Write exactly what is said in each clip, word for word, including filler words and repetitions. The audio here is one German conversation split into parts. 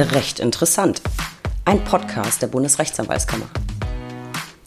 Recht interessant. Ein Podcast der Bundesrechtsanwaltskammer.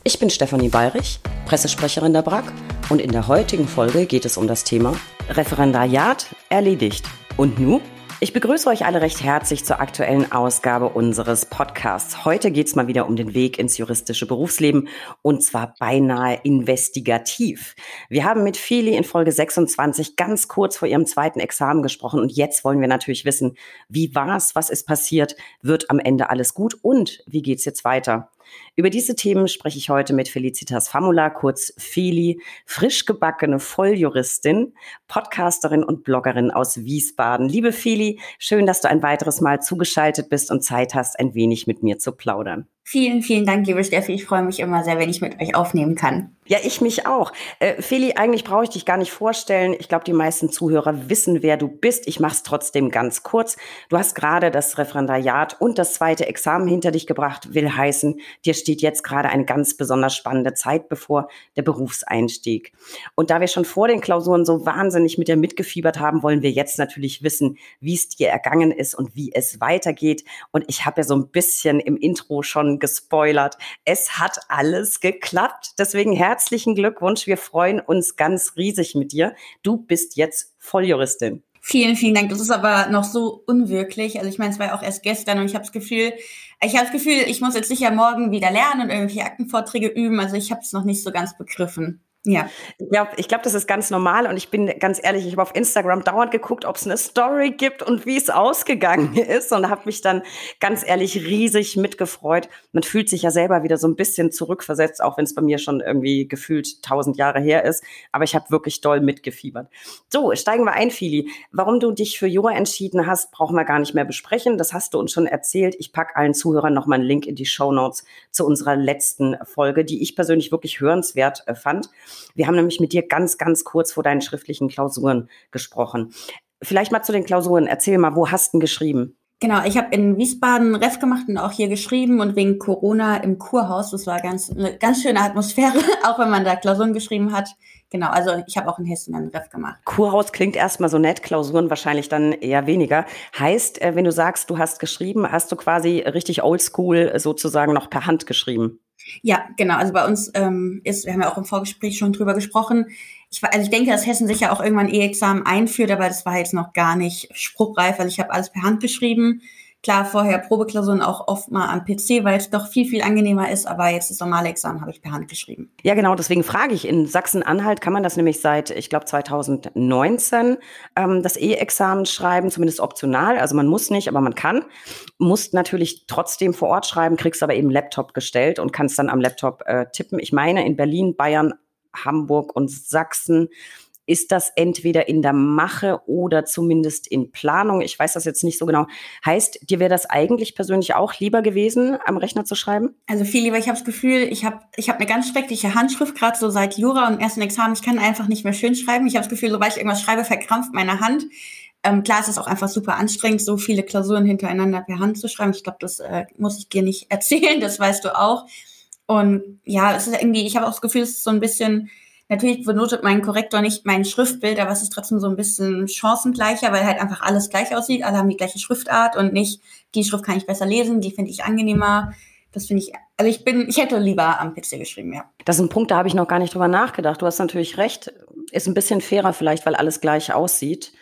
Ich bin Stefanie Beirich, Pressesprecherin der B R A C und in der heutigen Folge geht es um das Thema Referendariat erledigt. Und nu? Ich begrüße euch alle recht herzlich zur aktuellen Ausgabe unseres Podcasts. Heute geht's mal wieder um den Weg ins juristische Berufsleben und zwar beinahe investigativ. Wir haben mit Feli in Folge sechsundzwanzig ganz kurz vor ihrem zweiten Examen gesprochen und jetzt wollen wir natürlich wissen, wie war's, was ist passiert, wird am Ende alles gut und wie geht's jetzt weiter? Über diese Themen spreche ich heute mit Felicitas Famula, kurz Feli, frisch gebackene Volljuristin, Podcasterin und Bloggerin aus Wiesbaden. Liebe Feli, schön, dass du ein weiteres Mal zugeschaltet bist und Zeit hast, ein wenig mit mir zu plaudern. Vielen, vielen Dank, liebe Steffi. Ich freue mich immer sehr, wenn ich mit euch aufnehmen kann. Ja, ich mich auch. Äh, Feli, eigentlich brauche ich dich gar nicht vorstellen. Ich glaube, die meisten Zuhörer wissen, wer du bist. Ich mache es trotzdem ganz kurz. Du hast gerade das Referendariat und das zweite Examen hinter dich gebracht, will heißen, dir steht jetzt gerade eine ganz besonders spannende Zeit bevor, der Berufseinstieg. Und da wir schon vor den Klausuren so wahnsinnig mit dir mitgefiebert haben, wollen wir jetzt natürlich wissen, wie es dir ergangen ist und wie es weitergeht. Und ich habe ja so ein bisschen im Intro schon gespoilert. Es hat alles geklappt. Deswegen herzlichen Glückwunsch. Wir freuen uns ganz riesig mit dir. Du bist jetzt Volljuristin. Vielen, vielen Dank. Das ist aber noch so unwirklich. Also ich meine, es war ja auch erst gestern und ich habe das Gefühl, ich habe das Gefühl, ich muss jetzt sicher morgen wieder lernen und irgendwelche Aktenvorträge üben. Also ich habe es noch nicht so ganz begriffen. Ja, ja, ich glaube, das ist ganz normal und ich bin ganz ehrlich, ich habe auf Instagram dauernd geguckt, ob es eine Story gibt und wie es ausgegangen ist und habe mich dann ganz ehrlich riesig mitgefreut. Man fühlt sich ja selber wieder so ein bisschen zurückversetzt, auch wenn es bei mir schon irgendwie gefühlt tausend Jahre her ist, aber ich habe wirklich doll mitgefiebert. So, steigen wir ein, Feli. Warum du dich für Jura entschieden hast, brauchen wir gar nicht mehr besprechen, das hast du uns schon erzählt. Ich packe allen Zuhörern nochmal einen Link in die Shownotes zu unserer letzten Folge, die ich persönlich wirklich hörenswert äh, fand. Wir haben nämlich mit dir ganz, ganz kurz vor deinen schriftlichen Klausuren gesprochen. Vielleicht mal zu den Klausuren. Erzähl mal, wo hast du denn geschrieben? Genau, ich habe in Wiesbaden Ref gemacht und auch hier geschrieben und wegen Corona im Kurhaus. Das war ganz, eine ganz schöne Atmosphäre, auch wenn man da Klausuren geschrieben hat. Genau, also ich habe auch in Hessen einen Ref gemacht. Kurhaus klingt erstmal so nett, Klausuren wahrscheinlich dann eher weniger. Heißt, wenn du sagst, du hast geschrieben, hast du quasi richtig oldschool sozusagen noch per Hand geschrieben? Ja, genau. Also bei uns ähm, ist, wir haben ja auch im Vorgespräch schon drüber gesprochen. Ich, also ich denke, dass Hessen sicher auch irgendwann E-Examen einführt, aber das war jetzt noch gar nicht spruchreif. Also ich habe alles per Hand geschrieben. Klar, vorher Probeklausuren auch oft mal am P C, weil es doch viel, viel angenehmer ist. Aber jetzt das normale Examen habe ich per Hand geschrieben. Ja, genau. Deswegen frage ich, in Sachsen-Anhalt kann man das nämlich seit, ich glaube, zweitausendneunzehn, ähm, das E-Examen schreiben, zumindest optional. Also man muss nicht, aber man kann. Musst natürlich trotzdem vor Ort schreiben, kriegst aber eben Laptop gestellt und kannst dann am Laptop äh, tippen. Ich meine, in Berlin, Bayern, Hamburg und Sachsen ist das entweder in der Mache oder zumindest in Planung. Ich weiß das jetzt nicht so genau. Heißt, dir wäre das eigentlich persönlich auch lieber gewesen, am Rechner zu schreiben? Also viel lieber. Ich habe das Gefühl, ich habe ich hab eine ganz schreckliche Handschrift, gerade so seit Jura und ersten Examen. Ich kann einfach nicht mehr schön schreiben. Ich habe das Gefühl, sobald ich irgendwas schreibe, verkrampft meine Hand. Ähm, klar, es ist auch einfach super anstrengend, so viele Klausuren hintereinander per Hand zu schreiben. Ich glaube, das äh, muss ich dir nicht erzählen, das weißt du auch. Und ja, es ist irgendwie, ich habe auch das Gefühl, es ist so ein bisschen... Natürlich benotet mein Korrektor nicht mein Schriftbild, aber es ist trotzdem so ein bisschen chancengleicher, weil halt einfach alles gleich aussieht. Alle haben die gleiche Schriftart und nicht, die Schrift kann ich besser lesen, die finde ich angenehmer. Das finde ich, also ich bin, ich hätte lieber am P C geschrieben, ja. Das ist ein Punkt, da habe ich noch gar nicht drüber nachgedacht. Du hast natürlich recht, ist ein bisschen fairer vielleicht, weil alles gleich aussieht.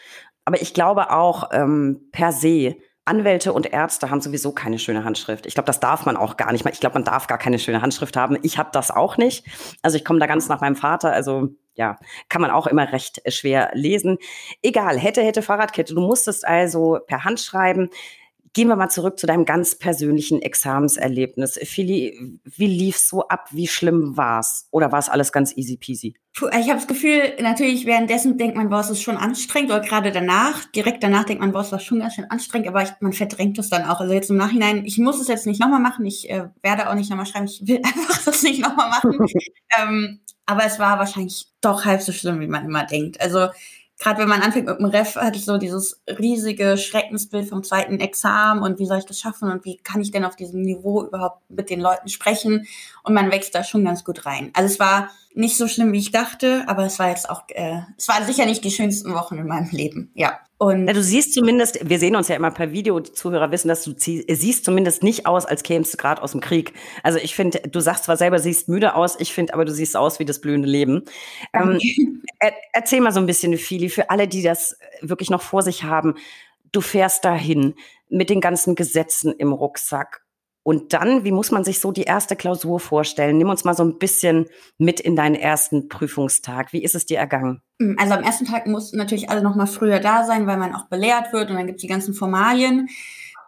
Aber ich glaube auch ähm, per se, Anwälte und Ärzte haben sowieso keine schöne Handschrift. Ich glaube, das darf man auch gar nicht. Ich glaube, man darf gar keine schöne Handschrift haben. Ich habe das auch nicht. Also ich komme da ganz nach meinem Vater. Also ja, kann man auch immer recht schwer lesen. Egal, hätte, hätte, Fahrradkette. Du musstest also per Hand schreiben. Gehen wir mal zurück zu deinem ganz persönlichen Examenserlebnis. Feli, wie lief's so ab? Wie schlimm war's? Oder war's alles ganz easy peasy? Puh, ich habe das Gefühl, natürlich währenddessen denkt man, boah, es ist schon anstrengend. Oder gerade danach, direkt danach denkt man, boah, es war schon ganz schön anstrengend. Aber ich, man verdrängt das dann auch. Also jetzt im Nachhinein, ich muss es jetzt nicht nochmal machen. Ich äh, werde auch nicht nochmal schreiben. Ich will einfach das nicht nochmal machen. ähm, aber es war wahrscheinlich doch halb so schlimm, wie man immer denkt. Also gerade wenn man anfängt mit dem Ref, hatte ich so dieses riesige Schreckensbild vom zweiten Examen und wie soll ich das schaffen und wie kann ich denn auf diesem Niveau überhaupt mit den Leuten sprechen und man wächst da schon ganz gut rein. Also es war nicht so schlimm, wie ich dachte, aber es war jetzt auch, äh, es waren sicher nicht die schönsten Wochen in meinem Leben, ja. Und ja, du siehst zumindest, wir sehen uns ja immer per Video, die Zuhörer wissen, dass du zieh, siehst zumindest nicht aus, als kämst du gerade aus dem Krieg. Also ich finde, du sagst zwar selber, siehst müde aus, ich finde aber, du siehst aus wie das blühende Leben. Ähm, er, erzähl mal so ein bisschen, Feli, für alle, die das wirklich noch vor sich haben. Du fährst dahin mit den ganzen Gesetzen im Rucksack. Und dann, wie muss man sich so die erste Klausur vorstellen? Nimm uns mal so ein bisschen mit in deinen ersten Prüfungstag. Wie ist es dir ergangen? Also am ersten Tag mussten natürlich alle noch mal früher da sein, weil man auch belehrt wird und dann gibt es die ganzen Formalien.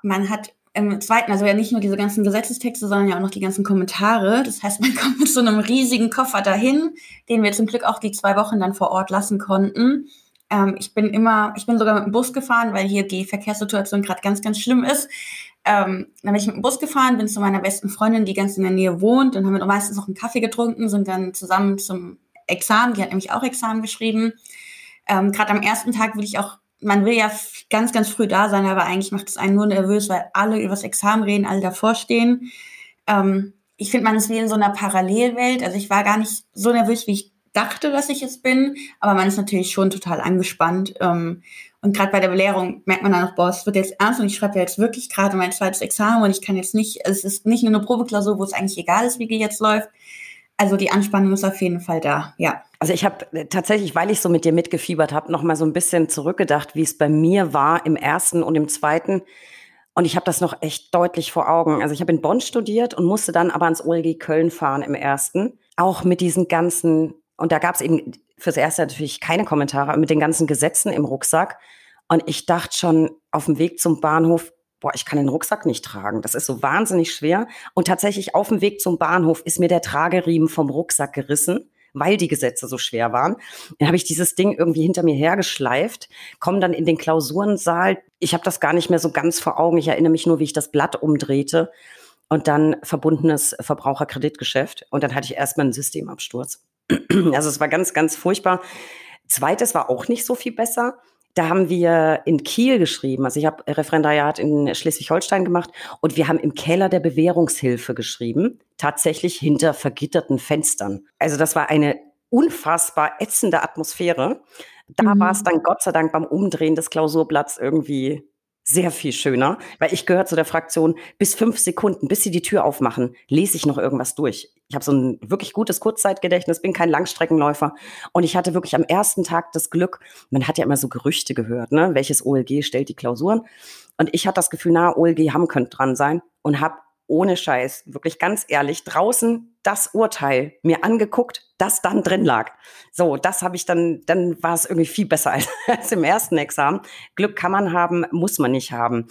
Man hat im zweiten, also ja nicht nur diese ganzen Gesetzestexte, sondern ja auch noch die ganzen Kommentare. Das heißt, man kommt mit so einem riesigen Koffer dahin, den wir zum Glück auch die zwei Wochen dann vor Ort lassen konnten. Ähm, ich bin immer, ich bin sogar mit dem Bus gefahren, weil hier die Verkehrssituation gerade ganz, ganz schlimm ist. Ähm, dann bin ich mit dem Bus gefahren, bin zu meiner besten Freundin, die ganz in der Nähe wohnt, und haben wir meistens noch einen Kaffee getrunken, sind dann zusammen zum Examen, die hat nämlich auch Examen geschrieben. Ähm, gerade am ersten Tag will ich auch, man will ja f- ganz, ganz früh da sein, aber eigentlich macht es einen nur nervös, weil alle über das Examen reden, alle davor stehen. Ähm, ich finde, man ist wie in so einer Parallelwelt, also ich war gar nicht so nervös, wie ich dachte, dass ich es bin, aber man ist natürlich schon total angespannt. Ähm, Und gerade bei der Belehrung merkt man dann noch, boah, es wird jetzt ernst und ich schreibe ja jetzt wirklich gerade mein zweites Examen und ich kann jetzt nicht, es ist nicht nur eine Probeklausur, wo es eigentlich egal ist, wie die jetzt läuft. Also die Anspannung ist auf jeden Fall da, ja. Also ich habe tatsächlich, weil ich so mit dir mitgefiebert habe, noch mal so ein bisschen zurückgedacht, wie es bei mir war im ersten und im zweiten. Und ich habe das noch echt deutlich vor Augen. Also ich habe in Bonn studiert und musste dann aber ans O L G Köln fahren im ersten. Auch mit diesen ganzen, und da gab es eben fürs Erste natürlich keine Kommentare, mit den ganzen Gesetzen im Rucksack. Und ich dachte schon auf dem Weg zum Bahnhof, boah, ich kann den Rucksack nicht tragen. Das ist so wahnsinnig schwer. Und tatsächlich auf dem Weg zum Bahnhof ist mir der Trageriemen vom Rucksack gerissen, weil die Gesetze so schwer waren. Dann habe ich dieses Ding irgendwie hinter mir hergeschleift, komme dann in den Klausurensaal. Ich habe das gar nicht mehr so ganz vor Augen. Ich erinnere mich nur, wie ich das Blatt umdrehte und dann verbundenes Verbraucherkreditgeschäft. Und dann hatte ich erstmal einen Systemabsturz. Also es war ganz, ganz furchtbar. Zweites war auch nicht so viel besser. Da haben wir in Kiel geschrieben. Also ich habe Referendariat in Schleswig-Holstein gemacht und wir haben im Keller der Bewährungshilfe geschrieben. Tatsächlich hinter vergitterten Fenstern. Also das war eine unfassbar ätzende Atmosphäre. Da mhm. war es dann Gott sei Dank beim Umdrehen des Klausurblatts irgendwie sehr viel schöner, weil ich gehöre zu der Fraktion, bis fünf Sekunden, bis sie die Tür aufmachen, lese ich noch irgendwas durch. Ich habe so ein wirklich gutes Kurzzeitgedächtnis, bin kein Langstreckenläufer. Und ich hatte wirklich am ersten Tag das Glück, man hat ja immer so Gerüchte gehört, ne? Welches O L G stellt die Klausuren? Und ich hatte das Gefühl, na, O L G Hamm könnte dran sein und habe ohne Scheiß, wirklich ganz ehrlich, draußen das Urteil mir angeguckt, das dann drin lag. So, das habe ich dann, dann war es irgendwie viel besser als, als im ersten Examen. Glück kann man haben, muss man nicht haben.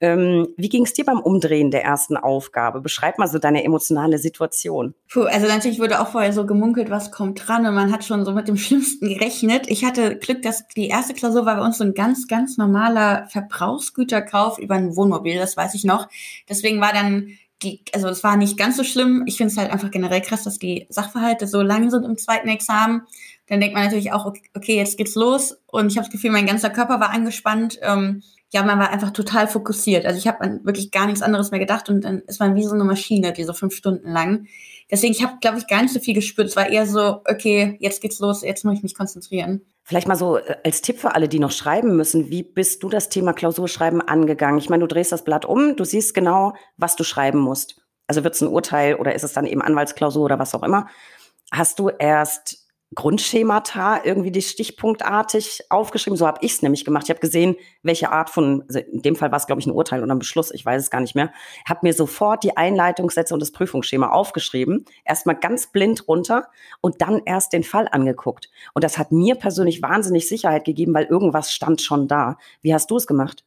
Ähm, wie ging es dir beim Umdrehen der ersten Aufgabe? Beschreib mal so deine emotionale Situation. Puh, also natürlich wurde auch vorher so gemunkelt, was kommt dran, und man hat schon so mit dem Schlimmsten gerechnet. Ich hatte Glück, dass die erste Klausur war bei uns so ein ganz, ganz normaler Verbrauchsgüterkauf über ein Wohnmobil, das weiß ich noch. Deswegen war dann Die, also es war nicht ganz so schlimm. Ich finde es halt einfach generell krass, dass die Sachverhalte so lang sind im zweiten Examen. Dann denkt man natürlich auch, okay, jetzt geht's los. Und ich habe das Gefühl, mein ganzer Körper war angespannt. Ähm, ja, man war einfach total fokussiert. Also ich habe an wirklich gar nichts anderes mehr gedacht. Und dann ist man wie so eine Maschine, die so fünf Stunden lang. Deswegen, ich habe, glaube ich, gar nicht so viel gespürt. Es war eher so, okay, jetzt geht's los, jetzt muss ich mich konzentrieren. Vielleicht mal so als Tipp für alle, die noch schreiben müssen, wie bist du das Thema Klausurschreiben angegangen? Ich meine, du drehst das Blatt um, du siehst genau, was du schreiben musst. Also wird es ein Urteil oder ist es dann eben Anwaltsklausur oder was auch immer? Hast du erst Grundschemata irgendwie die stichpunktartig aufgeschrieben? So habe ich es nämlich gemacht. Ich habe gesehen, welche Art von, also in dem Fall war es, glaube ich, ein Urteil oder ein Beschluss, ich weiß es gar nicht mehr, habe mir sofort die Einleitungssätze und das Prüfungsschema aufgeschrieben, erstmal ganz blind runter und dann erst den Fall angeguckt. Und das hat mir persönlich wahnsinnig Sicherheit gegeben, weil irgendwas stand schon da. Wie hast du es gemacht?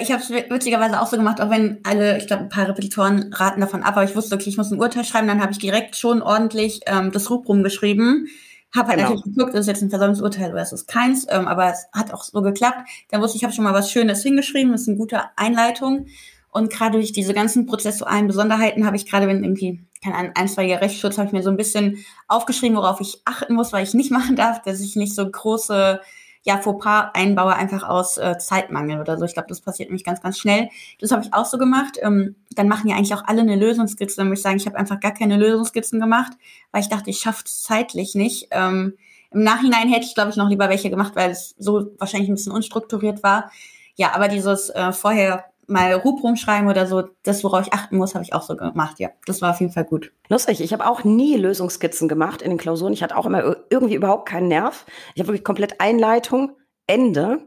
Ich habe es witzigerweise auch so gemacht, auch wenn alle, ich glaube, ein paar Repetitoren raten davon ab, aber ich wusste, okay, ich muss ein Urteil schreiben, dann habe ich direkt schon ordentlich ähm, das Rubrum geschrieben. Habe halt genau. natürlich geguckt, ist jetzt ein Versäumnisurteil oder ist es keins, ähm, aber es hat auch so geklappt. Dann wusste ich, ich habe schon mal was Schönes hingeschrieben, das ist eine gute Einleitung. Und gerade durch diese ganzen prozessualen Besonderheiten habe ich gerade, wenn irgendwie, keine Ahnung, ein, zwei Jahre Rechtsschutz, habe ich mir so ein bisschen aufgeschrieben, worauf ich achten muss, weil ich nicht machen darf, dass ich nicht so große ja, Fauxpas einbaue, einfach aus äh, Zeitmangel oder so. Ich glaube, das passiert nämlich ganz, ganz schnell. Das habe ich auch so gemacht. Ähm, dann machen ja eigentlich auch alle eine Lösungskizze. Dann muss ich sagen, ich habe einfach gar keine Lösungskizzen gemacht, weil ich dachte, ich schaffe es zeitlich nicht. Ähm, im Nachhinein hätte ich, glaube ich, noch lieber welche gemacht, weil es so wahrscheinlich ein bisschen unstrukturiert war. Ja, aber dieses äh, vorher mal Rup rumschreiben oder so, das, worauf ich achten muss, habe ich auch so gemacht. Ja, das war auf jeden Fall gut. Lustig, ich habe auch nie Lösungskizzen gemacht in den Klausuren. Ich hatte auch immer irgendwie überhaupt keinen Nerv. Ich habe wirklich komplett Einleitung, Ende,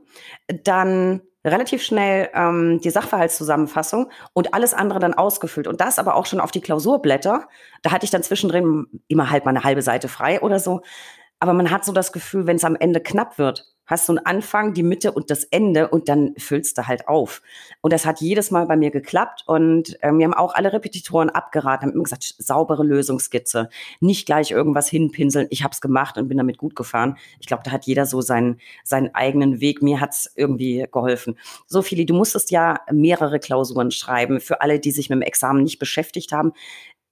dann relativ schnell ähm, die Sachverhaltszusammenfassung und alles andere dann ausgefüllt. Und das aber auch schon auf die Klausurblätter. Da hatte ich dann zwischendrin immer halt mal eine halbe Seite frei oder so. Aber man hat so das Gefühl, wenn es am Ende knapp wird, hast du einen Anfang, die Mitte und das Ende und dann füllst du halt auf. Und das hat jedes Mal bei mir geklappt. Und äh, mir haben auch alle Repetitoren abgeraten, haben immer gesagt, saubere Lösungskizze, nicht gleich irgendwas hinpinseln. Ich habe es gemacht und bin damit gut gefahren. Ich glaube, da hat jeder so seinen, seinen eigenen Weg. Mir hat es irgendwie geholfen. So, Fili, du musstest ja mehrere Klausuren schreiben für alle, die sich mit dem Examen nicht beschäftigt haben.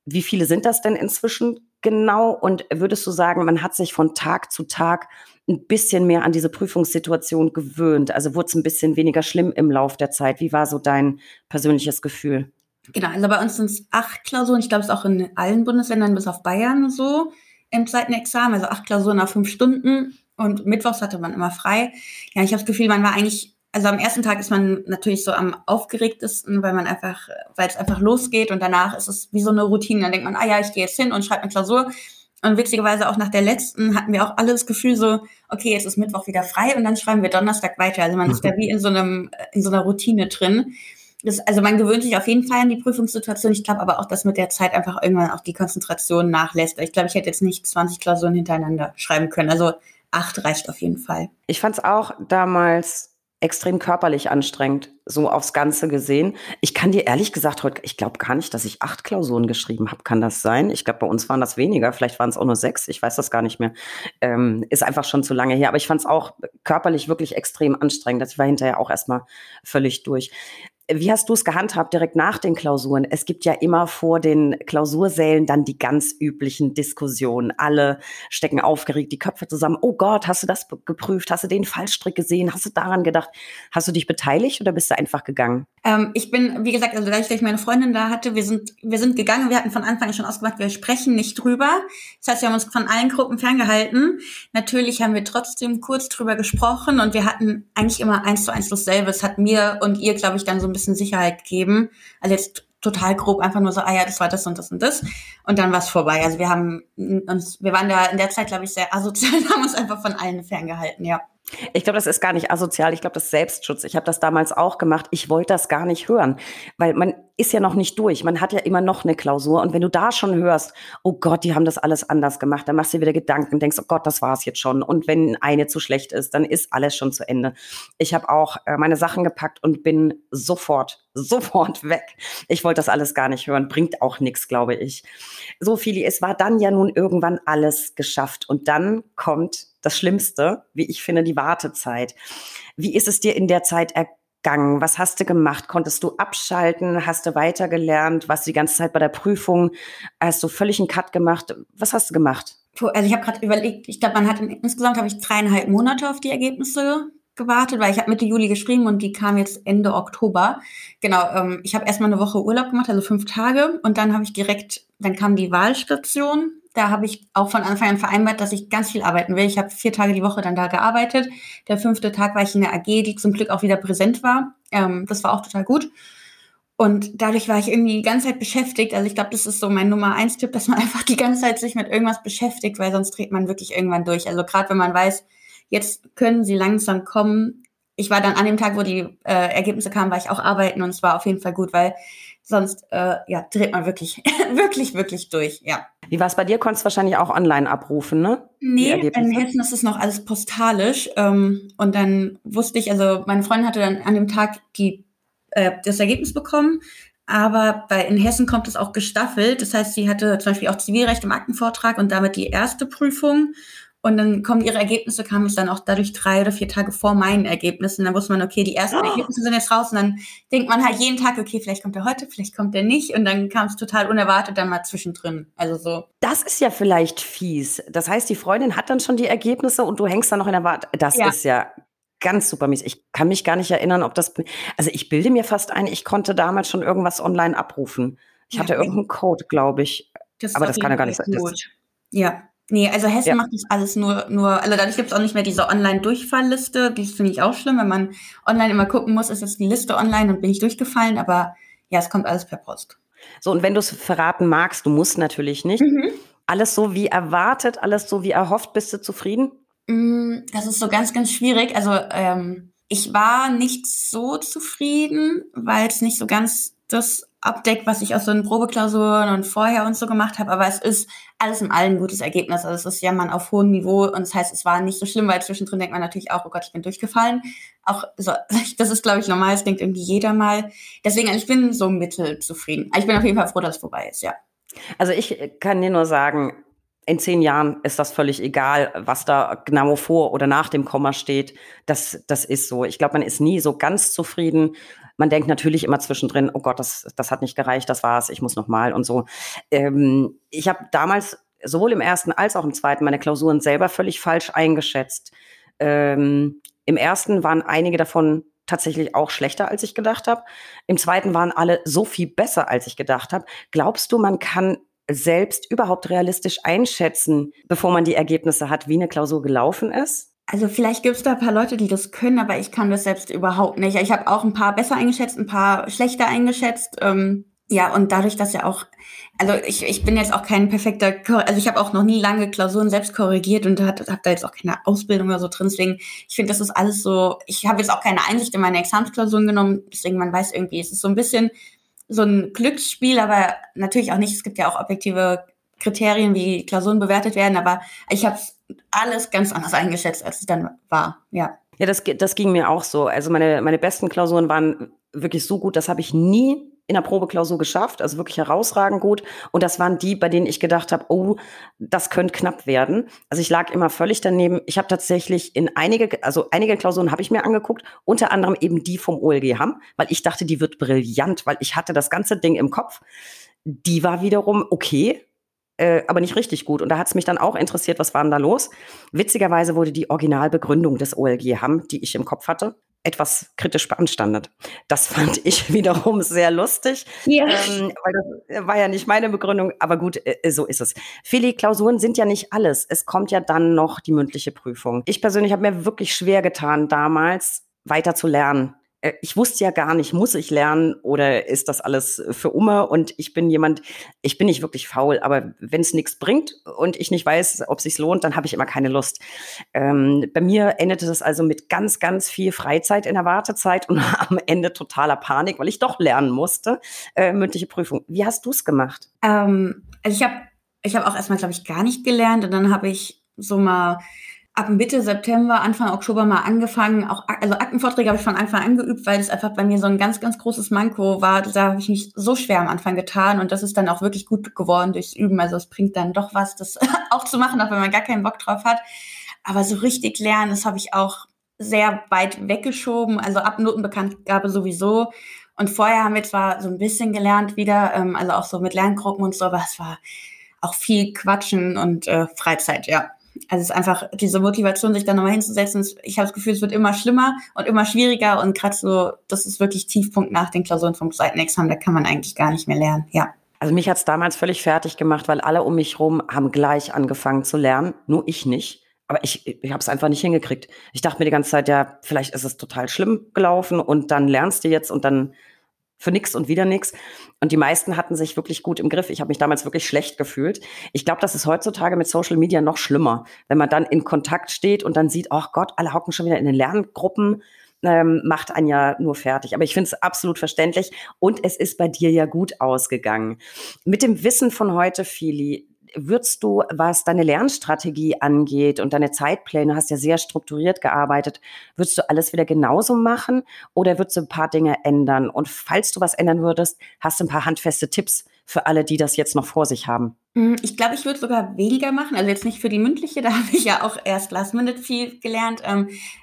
Wie viele sind das denn inzwischen genau? Und würdest du sagen, man hat sich von Tag zu Tag ein bisschen mehr an diese Prüfungssituation gewöhnt? Also wurde es ein bisschen weniger schlimm im Lauf der Zeit? Wie war so dein persönliches Gefühl? Genau, also bei uns sind es acht Klausuren. Ich glaube, es ist auch in allen Bundesländern bis auf Bayern so im zweiten Examen. Also acht Klausuren auf fünf Stunden und mittwochs hatte man immer frei. Ja, ich habe das Gefühl, man war eigentlich... Also am ersten Tag ist man natürlich so am aufgeregtesten, weil man einfach, weil es einfach losgeht und danach ist es wie so eine Routine. Dann denkt man, ah ja, ich gehe jetzt hin und schreibe eine Klausur. Und witzigerweise auch nach der letzten hatten wir auch alle das Gefühl so, okay, jetzt ist Mittwoch wieder frei und dann schreiben wir Donnerstag weiter. Also man ist da wie in so einem, in so einer Routine drin. Das, also man gewöhnt sich auf jeden Fall an die Prüfungssituation. Ich glaube aber auch, dass mit der Zeit einfach irgendwann auch die Konzentration nachlässt. Ich glaube, ich hätte jetzt nicht zwanzig Klausuren hintereinander schreiben können. Also acht reicht auf jeden Fall. Ich fand es auch damals extrem körperlich anstrengend, so aufs Ganze gesehen. Ich kann dir ehrlich gesagt heute, ich glaube gar nicht, dass ich acht Klausuren geschrieben habe. Kann das sein? Ich glaube, bei uns waren das weniger. Vielleicht waren es auch nur sechs. Ich weiß das gar nicht mehr. Ähm, ist einfach schon zu lange her. Aber ich fand es auch körperlich wirklich extrem anstrengend. Ich war hinterher auch erstmal völlig durch. Wie hast du es gehandhabt direkt nach den Klausuren? Es gibt ja immer vor den Klausursälen dann die ganz üblichen Diskussionen. Alle stecken aufgeregt die Köpfe zusammen. Oh Gott, hast du das geprüft? Hast du den Fallstrick gesehen? Hast du daran gedacht? Hast du dich beteiligt oder bist du einfach gegangen? Ähm, ich bin, wie gesagt, also da ich meine Freundin da hatte, wir sind wir sind gegangen. Wir hatten von Anfang an schon ausgemacht, wir sprechen nicht drüber. Das heißt, wir haben uns von allen Gruppen ferngehalten. Natürlich haben wir trotzdem kurz drüber gesprochen und wir hatten eigentlich immer eins zu eins dasselbe. Das hat mir und ihr, glaube ich, dann so ein bisschen Sicherheit geben. Also jetzt total grob einfach nur so, ah ja, das war das und das und das. Und dann war es vorbei. Also wir haben uns, wir waren da in der Zeit, glaube ich, sehr asozial, haben uns einfach von allen ferngehalten, ja. Ich glaube, das ist gar nicht asozial. Ich glaube, das ist Selbstschutz. Ich habe das damals auch gemacht. Ich wollte das gar nicht hören, weil man ist ja noch nicht durch. Man hat ja immer noch eine Klausur. Und wenn du da schon hörst, oh Gott, die haben das alles anders gemacht, dann machst du dir wieder Gedanken, denkst, oh Gott, das war's jetzt schon. Und wenn eine zu schlecht ist, dann ist alles schon zu Ende. Ich habe auch äh, meine Sachen gepackt und bin sofort, sofort weg. Ich wollte das alles gar nicht hören. Bringt auch nichts, glaube ich. So, Fili, es war dann ja nun irgendwann alles geschafft. Und dann kommt das Schlimmste, wie ich finde, die Wartezeit. Wie ist es dir in der Zeit ergangen? Was hast du gemacht? Konntest du abschalten? Hast du weitergelernt? Warst du die ganze Zeit bei der Prüfung? Hast du völlig einen Cut gemacht? Was hast du gemacht? Also ich habe gerade überlegt, ich glaube, man hat insgesamt habe ich dreieinhalb Monate auf die Ergebnisse gewartet, weil ich habe Mitte Juli geschrieben und die kam jetzt Ende Oktober. Genau, ähm, ich habe erstmal eine Woche Urlaub gemacht, also fünf Tage und dann habe ich direkt, dann kam die Wahlstation. Da habe ich auch von Anfang an vereinbart, dass ich ganz viel arbeiten will. Ich habe vier Tage die Woche dann da gearbeitet. Der fünfte Tag war ich in der A G, die zum Glück auch wieder präsent war. Ähm, das war auch total gut. Und dadurch war ich irgendwie die ganze Zeit beschäftigt. Also ich glaube, das ist so mein Nummer eins Tipp, dass man einfach die ganze Zeit sich mit irgendwas beschäftigt, weil sonst dreht man wirklich irgendwann durch. Also gerade wenn man weiß, jetzt können sie langsam kommen. Ich war dann an dem Tag, wo die äh, Ergebnisse kamen, war ich auch arbeiten und es war auf jeden Fall gut, weil sonst äh, ja, dreht man wirklich, wirklich, wirklich durch, ja. Wie war es bei dir? Konntest du wahrscheinlich auch online abrufen, ne? Nee, in Hessen ist es noch alles postalisch. Ähm, und dann wusste ich, also meine Freundin hatte dann an dem Tag die, äh, das Ergebnis bekommen. Aber bei, in Hessen kommt es auch gestaffelt. Das heißt, sie hatte zum Beispiel auch Zivilrecht im Aktenvortrag und damit die erste Prüfung. Und dann kommen ihre Ergebnisse, kam ich dann auch dadurch drei oder vier Tage vor meinen Ergebnissen. Dann wusste man, okay, die ersten oh. Ergebnisse sind jetzt raus. Und dann denkt man halt jeden Tag, okay, vielleicht kommt er heute, vielleicht kommt er nicht. Und dann kam es total unerwartet dann mal zwischendrin. Also so. Das ist ja vielleicht fies. Das heißt, die Freundin hat dann schon die Ergebnisse und du hängst dann noch in der Warte. Das ja. ist ja ganz super mies. Ich kann mich gar nicht erinnern, ob das, also ich bilde mir fast ein, ich konnte damals schon irgendwas online abrufen. Ich ja, hatte irgendeinen Code, glaube ich. Das aber das kann ja gar nicht sein. Ja, nee, also Hessen ja. macht das alles nur, nur, also dadurch gibt es auch nicht mehr diese Online-Durchfallliste. Die finde ich auch schlimm, wenn man online immer gucken muss, ist jetzt die Liste online und bin ich durchgefallen, aber ja, es kommt alles per Post. So, und wenn du es verraten magst, du musst natürlich nicht. Mhm. Alles so wie erwartet, alles so wie erhofft, bist du zufrieden? Das ist so ganz, ganz schwierig. Also ähm, ich war nicht so zufrieden, weil es nicht so ganz das abdeckt, was ich aus so den Probeklausuren und vorher und so gemacht habe. Aber es ist alles in allem ein gutes Ergebnis. Also es ist ja man auf hohem Niveau und das heißt, es war nicht so schlimm, weil zwischendrin denkt man natürlich auch, oh Gott, ich bin durchgefallen. Auch so, das ist, glaube ich, normal. Das denkt irgendwie jeder mal. Deswegen, ich bin so mittelzufrieden. Ich bin auf jeden Fall froh, dass es vorbei ist, ja. Also ich kann dir nur sagen, in zehn Jahren ist das völlig egal, was da genau vor oder nach dem Komma steht. Das, das ist so. Ich glaube, man ist nie so ganz zufrieden. Man denkt natürlich immer zwischendrin, oh Gott, das, das hat nicht gereicht, das war's, ich muss nochmal und so. Ähm, ich habe damals sowohl im ersten als auch im zweiten meine Klausuren selber völlig falsch eingeschätzt. Ähm, im ersten waren einige davon tatsächlich auch schlechter, als ich gedacht habe. Im zweiten waren alle so viel besser, als ich gedacht habe. Glaubst du, man kann selbst überhaupt realistisch einschätzen, bevor man die Ergebnisse hat, wie eine Klausur gelaufen ist? Also vielleicht gibt es da ein paar Leute, die das können, aber ich kann das selbst überhaupt nicht. Ich habe auch ein paar besser eingeschätzt, ein paar schlechter eingeschätzt. Ähm, ja, und dadurch, dass ja auch, also ich, ich bin jetzt auch kein perfekter, also ich habe auch noch nie lange Klausuren selbst korrigiert und habe da jetzt auch keine Ausbildung oder so drin. Deswegen, ich finde, das ist alles so, ich habe jetzt auch keine Einsicht in meine Examensklausuren genommen. Deswegen, man weiß irgendwie, es ist so ein bisschen so ein Glücksspiel, aber natürlich auch nicht. Es gibt ja auch objektive Kriterien, wie Klausuren bewertet werden, aber ich habe alles ganz anders eingeschätzt, als es dann war, ja. Ja, das, das ging mir auch so. Also meine, meine besten Klausuren waren wirklich so gut, das habe ich nie in der Probeklausur geschafft, also wirklich herausragend gut. Und das waren die, bei denen ich gedacht habe, oh, das könnte knapp werden. Also ich lag immer völlig daneben. Ich habe tatsächlich in einige, also einige Klausuren habe ich mir angeguckt, unter anderem eben die vom O L G Hamm, weil ich dachte, die wird brillant, weil ich hatte das ganze Ding im Kopf. Die war wiederum okay, äh, aber nicht richtig gut. Und da hat es mich dann auch interessiert, was war denn da los? Witzigerweise wurde die Originalbegründung des O L G Hamm, die ich im Kopf hatte, etwas kritisch beanstandet. Das fand ich wiederum sehr lustig, ja. ähm, weil das war ja nicht meine Begründung, aber gut, äh, so ist es. Feli, Klausuren sind ja nicht alles. Es kommt ja dann noch die mündliche Prüfung. Ich persönlich habe mir wirklich schwer getan, damals weiter zu lernen. Äh, ich wusste ja gar nicht, muss ich lernen oder ist das alles für Umme? Und ich bin jemand, ich bin nicht wirklich faul, aber wenn es nichts bringt und ich nicht weiß, ob es sich lohnt, dann habe ich immer keine Lust. Ähm, bei mir endete das also mit ganz, ganz viel Freizeit in der Wartezeit und am Ende totaler Panik, weil ich doch lernen musste. Äh, mündliche Prüfung. Wie hast du es gemacht? Ähm, also ich habe ich hab auch erstmal, glaube ich, gar nicht gelernt und dann habe ich so mal ab Mitte September, Anfang Oktober mal angefangen, auch also Aktenvorträge habe ich von Anfang an geübt, weil das einfach bei mir so ein ganz, ganz großes Manko war. Da habe ich mich so schwer am Anfang getan und das ist dann auch wirklich gut geworden durchs Üben. Also es bringt dann doch was, das auch zu machen, auch wenn man gar keinen Bock drauf hat. Aber so richtig lernen, das habe ich auch sehr weit weggeschoben, also ab Notenbekanntgabe sowieso. Und vorher haben wir zwar so ein bisschen gelernt wieder, also auch so mit Lerngruppen und so, aber es war auch viel Quatschen und äh, Freizeit, ja. Also es ist einfach diese Motivation, sich da nochmal hinzusetzen. Ich habe das Gefühl, es wird immer schlimmer und immer schwieriger. Und gerade so, das ist wirklich Tiefpunkt nach den Klausuren vom zweiten Examen. Da kann man eigentlich gar nicht mehr lernen, ja. Also mich hat es damals völlig fertig gemacht, weil alle um mich rum haben gleich angefangen zu lernen. Nur ich nicht. Aber ich, ich habe es einfach nicht hingekriegt. Ich dachte mir die ganze Zeit, ja, vielleicht ist es total schlimm gelaufen. Und dann lernst du jetzt und dann für nix und wieder nix. Und die meisten hatten sich wirklich gut im Griff. Ich habe mich damals wirklich schlecht gefühlt. Ich glaube, das ist heutzutage mit Social Media noch schlimmer, wenn man dann in Kontakt steht und dann sieht, ach Gott, alle hocken schon wieder in den Lerngruppen, ähm, macht einen ja nur fertig. Aber ich finde es absolut verständlich. Und es ist bei dir ja gut ausgegangen. Mit dem Wissen von heute, Feli, würdest du, was deine Lernstrategie angeht und deine Zeitpläne, hast ja sehr strukturiert gearbeitet, würdest du alles wieder genauso machen oder würdest du ein paar Dinge ändern? Und falls du was ändern würdest, hast du ein paar handfeste Tipps für alle, die das jetzt noch vor sich haben? Ich glaube, ich würde sogar weniger machen. Also jetzt nicht für die mündliche, da habe ich ja auch erst last minute viel gelernt.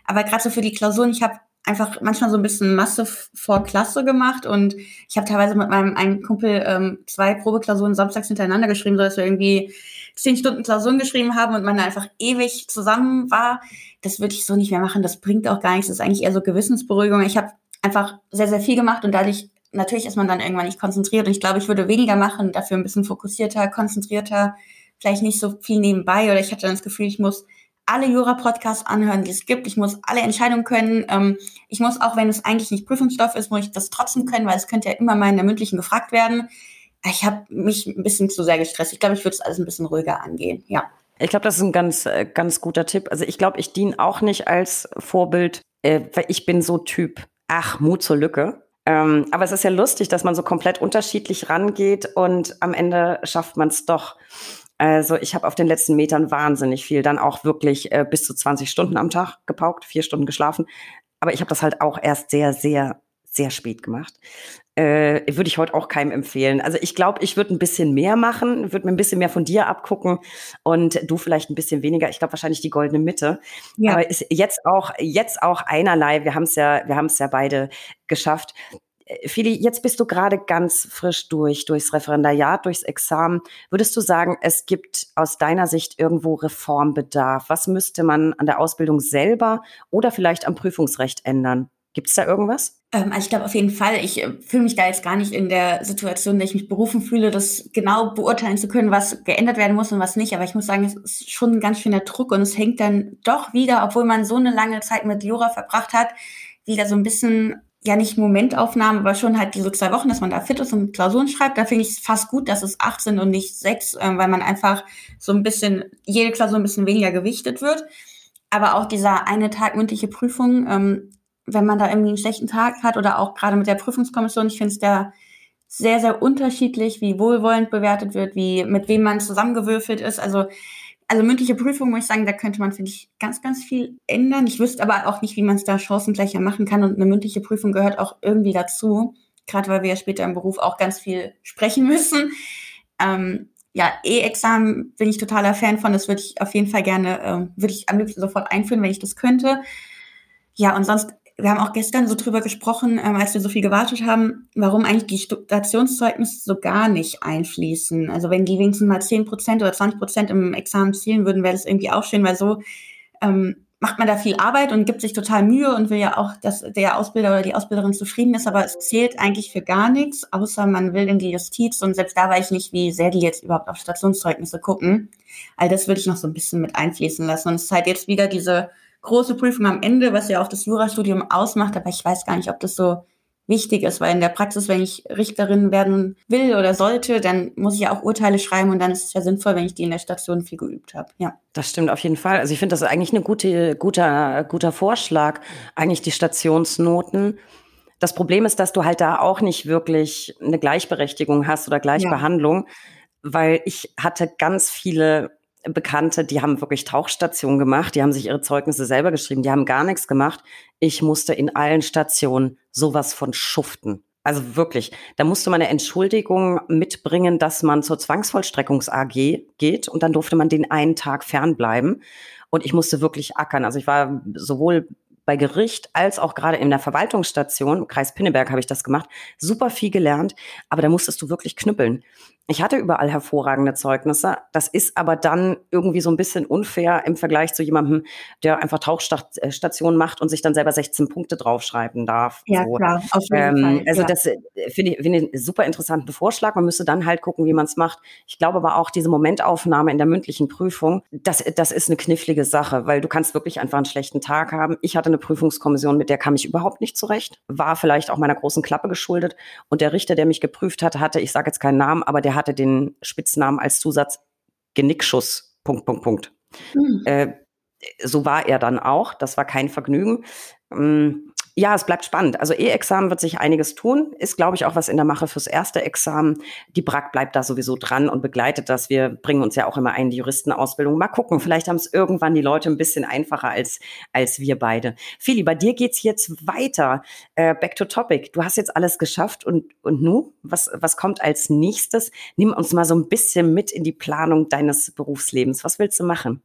Aber gerade so für die Klausuren, ich habe einfach manchmal so ein bisschen Masse vor Klasse gemacht und ich habe teilweise mit meinem einen Kumpel ähm, zwei Probeklausuren samstags hintereinander geschrieben, so dass wir irgendwie zehn Stunden Klausuren geschrieben haben und man einfach ewig zusammen war. Das würde ich so nicht mehr machen. Das bringt auch gar nichts. Das ist eigentlich eher so Gewissensberuhigung. Ich habe einfach sehr, sehr viel gemacht und dadurch, natürlich ist man dann irgendwann nicht konzentriert. Und ich glaube, ich würde weniger machen, dafür ein bisschen fokussierter, konzentrierter, vielleicht nicht so viel nebenbei. Oder ich hatte dann das Gefühl, ich muss alle Jura-Podcasts anhören, die es gibt. Ich muss alle Entscheidungen können. Ich muss, auch wenn es eigentlich nicht Prüfungsstoff ist, muss ich das trotzdem können, weil es könnte ja immer mal in der mündlichen gefragt werden. Ich habe mich ein bisschen zu sehr gestresst. Ich glaube, ich würde es alles ein bisschen ruhiger angehen, ja. Ich glaube, das ist ein ganz, ganz guter Tipp. Also ich glaube, ich diene auch nicht als Vorbild, äh, weil ich bin so Typ, ach, Mut zur Lücke. Ähm, aber es ist ja lustig, dass man so komplett unterschiedlich rangeht und am Ende schafft man es doch. Also ich habe auf den letzten Metern wahnsinnig viel, dann auch wirklich äh, bis zu zwanzig Stunden am Tag gepaukt, vier Stunden geschlafen. Aber ich habe das halt auch erst sehr, sehr, sehr spät gemacht. Äh, würde ich heute auch keinem empfehlen. Also ich glaube, ich würde ein bisschen mehr machen, würde mir ein bisschen mehr von dir abgucken und du vielleicht ein bisschen weniger. Ich glaube wahrscheinlich die goldene Mitte. Ja. Aber ist jetzt auch jetzt auch einerlei. Wir haben es ja, wir haben es ja beide geschafft. Feli, jetzt bist du gerade ganz frisch durch, durchs Referendariat, durchs Examen. Würdest du sagen, es gibt aus deiner Sicht irgendwo Reformbedarf? Was müsste man an der Ausbildung selber oder vielleicht am Prüfungsrecht ändern? Gibt es da irgendwas? Ähm, also ich glaube auf jeden Fall, ich äh, fühle mich da jetzt gar nicht in der Situation, in der ich mich berufen fühle, das genau beurteilen zu können, was geändert werden muss und was nicht. Aber ich muss sagen, es ist schon ein ganz schöner Druck und es hängt dann doch wieder, obwohl man so eine lange Zeit mit Jura verbracht hat, wieder so ein bisschen... ja nicht Momentaufnahmen, aber schon halt diese zwei Wochen, dass man da fit ist und Klausuren schreibt. Da finde ich es fast gut, dass es acht sind und nicht sechs, äh, weil man einfach so ein bisschen, jede Klausur ein bisschen weniger gewichtet wird. Aber auch dieser eine Tag mündliche Prüfung, ähm, wenn man da irgendwie einen schlechten Tag hat oder auch gerade mit der Prüfungskommission, ich finde es da sehr, sehr unterschiedlich, wie wohlwollend bewertet wird, wie mit wem man zusammengewürfelt ist. Also Also mündliche Prüfung, muss ich sagen, da könnte man, finde ich, ganz, ganz viel ändern. Ich wüsste aber auch nicht, wie man es da chancengleicher machen kann. Und eine mündliche Prüfung gehört auch irgendwie dazu, gerade weil wir ja später im Beruf auch ganz viel sprechen müssen. Ähm, ja, E-Examen bin ich totaler Fan von. Das würde ich auf jeden Fall gerne, ähm, würde ich am liebsten sofort einführen, wenn ich das könnte. Ja, und sonst, wir haben auch gestern so drüber gesprochen, ähm, als wir so viel gewartet haben, warum eigentlich die Stipulationszeugnisse so gar nicht einfließen. Also wenn die wenigstens mal zehn Prozent oder zwanzig Prozent im Examen zielen würden, wäre das irgendwie auch schön, weil so ähm, macht man da viel Arbeit und gibt sich total Mühe und will ja auch, dass der Ausbilder oder die Ausbilderin zufrieden ist, aber es zählt eigentlich für gar nichts, außer man will in die Justiz und selbst da weiß ich nicht, wie sehr die jetzt überhaupt auf Stationszeugnisse gucken. All das würde ich noch so ein bisschen mit einfließen lassen und es ist halt jetzt wieder diese große Prüfung am Ende, was ja auch das Jurastudium ausmacht, aber ich weiß gar nicht, ob das so wichtig ist, weil in der Praxis, wenn ich Richterin werden will oder sollte, dann muss ich ja auch Urteile schreiben und dann ist es ja sinnvoll, wenn ich die in der Station viel geübt habe, ja. Das stimmt auf jeden Fall. Also ich finde, das ist eigentlich ein gute, guter, guter Vorschlag, eigentlich die Stationsnoten. Das Problem ist, dass du halt da auch nicht wirklich eine Gleichberechtigung hast oder Gleichbehandlung, ja. Weil ich hatte ganz viele Bekannte, die haben wirklich Tauchstationen gemacht, die haben sich ihre Zeugnisse selber geschrieben, die haben gar nichts gemacht. Ich musste in allen Stationen sowas von schuften. Also wirklich, da musste man eine Entschuldigung mitbringen, dass man zur Zwangsvollstreckungs-A G geht und dann durfte man den einen Tag fernbleiben und ich musste wirklich ackern. Also ich war sowohl bei Gericht als auch gerade in der Verwaltungsstation, im Kreis Pinneberg habe ich das gemacht, super viel gelernt, aber da musstest du wirklich knüppeln. Ich hatte überall hervorragende Zeugnisse, das ist aber dann irgendwie so ein bisschen unfair im Vergleich zu jemandem, der einfach Tauchstation macht und sich dann selber sechzehn Punkte draufschreiben darf. Ja, so. Klar, auf jeden ähm, Fall. Also ja. Das finde ich, find ich einen super interessanten Vorschlag, man müsste dann halt gucken, wie man es macht. Ich glaube aber auch, diese Momentaufnahme in der mündlichen Prüfung, das, das ist eine knifflige Sache, weil du kannst wirklich einfach einen schlechten Tag haben. Ich hatte eine Prüfungskommission, mit der kam ich überhaupt nicht zurecht, war vielleicht auch meiner großen Klappe geschuldet und der Richter, der mich geprüft hatte, hatte, ich sage jetzt keinen Namen, aber der hatte den Spitznamen als Zusatz Genickschuss, Punkt, Punkt, Punkt. Hm. Äh, so war er dann auch. Das war kein Vergnügen. Ähm, ja, es bleibt spannend. Also E-Examen wird sich einiges tun. Ist, glaube ich, auch was in der Mache fürs erste Examen. Die B R A C bleibt da sowieso dran und begleitet das. Wir bringen uns ja auch immer ein, die Juristenausbildung. Mal gucken, vielleicht haben es irgendwann die Leute ein bisschen einfacher als, als wir beide. Feli, bei dir geht es jetzt weiter. Äh, back to topic. Du hast jetzt alles geschafft und, und nu? Was, was kommt als nächstes? Nimm uns mal so ein bisschen mit in die Planung deines Berufslebens. Was willst du machen?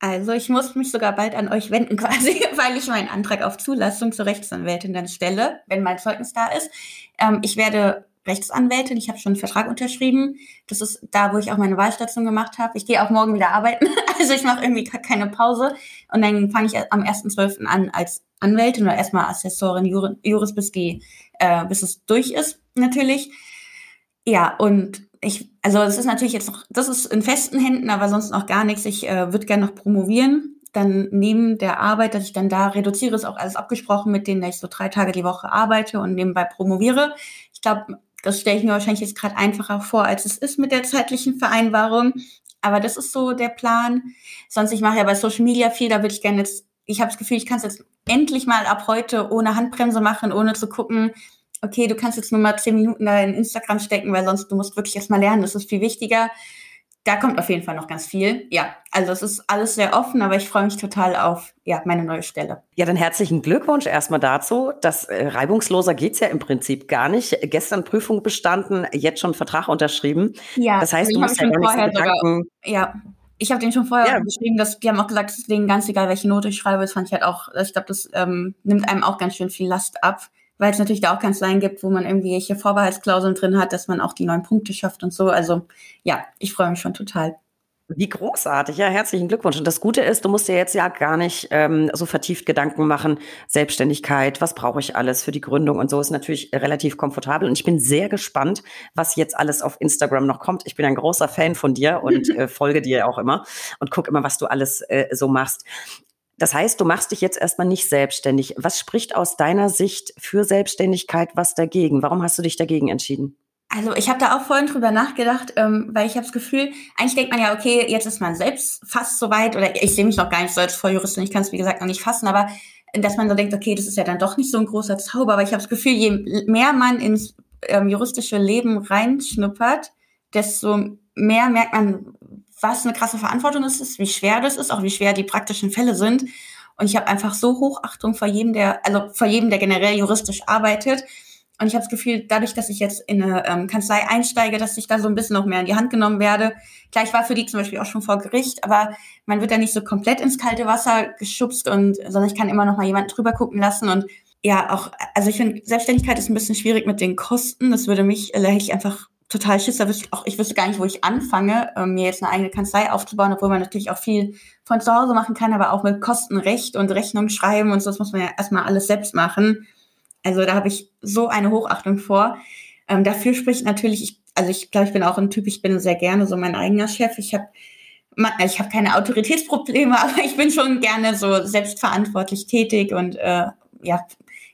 Also ich muss mich sogar bald an euch wenden quasi, weil ich meinen Antrag auf Zulassung zur Rechtsanwältin dann stelle, wenn mein Zeugnis da ist. Ähm, ich werde Rechtsanwältin. Ich habe schon einen Vertrag unterschrieben. Das ist da, wo ich auch meine Wahlstation gemacht habe. Ich gehe auch morgen wieder arbeiten. Also ich mache irgendwie keine Pause. Und dann fange ich am ersten zwölften an als Anwältin oder erstmal Assessorin Jur- Juris bis G, äh, bis es durch ist, natürlich. Ja, und ich, also es ist natürlich jetzt noch, das ist in festen Händen, aber sonst noch gar nichts. Ich äh, würde gerne noch promovieren. Dann neben der Arbeit, dass ich dann da reduziere, ist auch alles abgesprochen mit denen, dass ich so drei Tage die Woche arbeite und nebenbei promoviere. Ich glaube, das stelle ich mir wahrscheinlich jetzt gerade einfacher vor, als es ist mit der zeitlichen Vereinbarung. Aber das ist so der Plan. Sonst, ich mache ja bei Social Media viel, da würde ich gerne jetzt, ich habe das Gefühl, ich kann es jetzt endlich mal ab heute ohne Handbremse machen, ohne zu gucken, okay, du kannst jetzt nur mal zehn Minuten da in Instagram stecken, weil sonst du musst wirklich erst mal lernen, das ist viel wichtiger. Da kommt auf jeden Fall noch ganz viel. Ja, also es ist alles sehr offen, aber ich freue mich total auf ja, meine neue Stelle. Ja, dann herzlichen Glückwunsch erstmal dazu. Das äh, reibungsloser geht's ja im Prinzip gar nicht. Gestern Prüfung bestanden, jetzt schon Vertrag unterschrieben. Ja, das heißt, du musst ja gar nicht so Gedanken... Ja, ich habe den schon vorher geschrieben, dass die haben auch gesagt, es ist denen ganz egal, welche Note ich schreibe. Das fand ich halt auch, ich glaube, das ähm, nimmt einem auch ganz schön viel Last ab, weil es natürlich da auch Kanzleien gibt, wo man irgendwelche Vorbehaltsklauseln drin hat, dass man auch die neun Punkte schafft und so. Also ja, ich freue mich schon total. Wie großartig, ja, herzlichen Glückwunsch. Und das Gute ist, du musst dir jetzt ja gar nicht ähm, so vertieft Gedanken machen. Selbstständigkeit, was brauche ich alles für die Gründung und so, ist natürlich relativ komfortabel. Und ich bin sehr gespannt, was jetzt alles auf Instagram noch kommt. Ich bin ein großer Fan von dir und äh, folge dir auch immer und gucke immer, was du alles äh, so machst. Das heißt, du machst dich jetzt erstmal nicht selbstständig. Was spricht aus deiner Sicht für Selbstständigkeit was dagegen? Warum hast du dich dagegen entschieden? Also ich habe da auch vorhin drüber nachgedacht, ähm, weil ich habe das Gefühl, eigentlich denkt man ja, okay, jetzt ist man selbst fast so weit, oder ich sehe mich noch gar nicht so als Volljuristin, ich kann es wie gesagt noch nicht fassen, aber dass man so denkt, okay, das ist ja dann doch nicht so ein großer Zauber, aber ich habe das Gefühl, je mehr man ins ähm, juristische Leben reinschnuppert, desto mehr merkt man, was eine krasse Verantwortung das ist, wie schwer das ist, auch wie schwer die praktischen Fälle sind. Und ich habe einfach so Hochachtung vor jedem, der, also vor jedem, der generell juristisch arbeitet. Und ich habe das Gefühl, dadurch, dass ich jetzt in eine ähm, Kanzlei einsteige, dass ich da so ein bisschen noch mehr in die Hand genommen werde. Klar, ich war für die zum Beispiel auch schon vor Gericht, aber man wird da nicht so komplett ins kalte Wasser geschubst, und sondern ich kann immer noch mal jemanden drüber gucken lassen. Und ja, auch, also ich finde, Selbstständigkeit ist ein bisschen schwierig mit den Kosten. Das würde mich, äh, ich einfach total Schiss, da wüsste ich auch, ich wüsste gar nicht, wo ich anfange, ähm, mir jetzt eine eigene Kanzlei aufzubauen, obwohl man natürlich auch viel von zu Hause machen kann, aber auch mit Kostenrecht und Rechnung schreiben und so, das muss man ja erstmal alles selbst machen. Also da habe ich so eine Hochachtung vor. Ähm, dafür spricht natürlich, ich, also ich glaube, ich bin auch ein Typ, ich bin sehr gerne so mein eigener Chef. Ich habe ich hab keine Autoritätsprobleme, aber ich bin schon gerne so selbstverantwortlich tätig und äh, ja,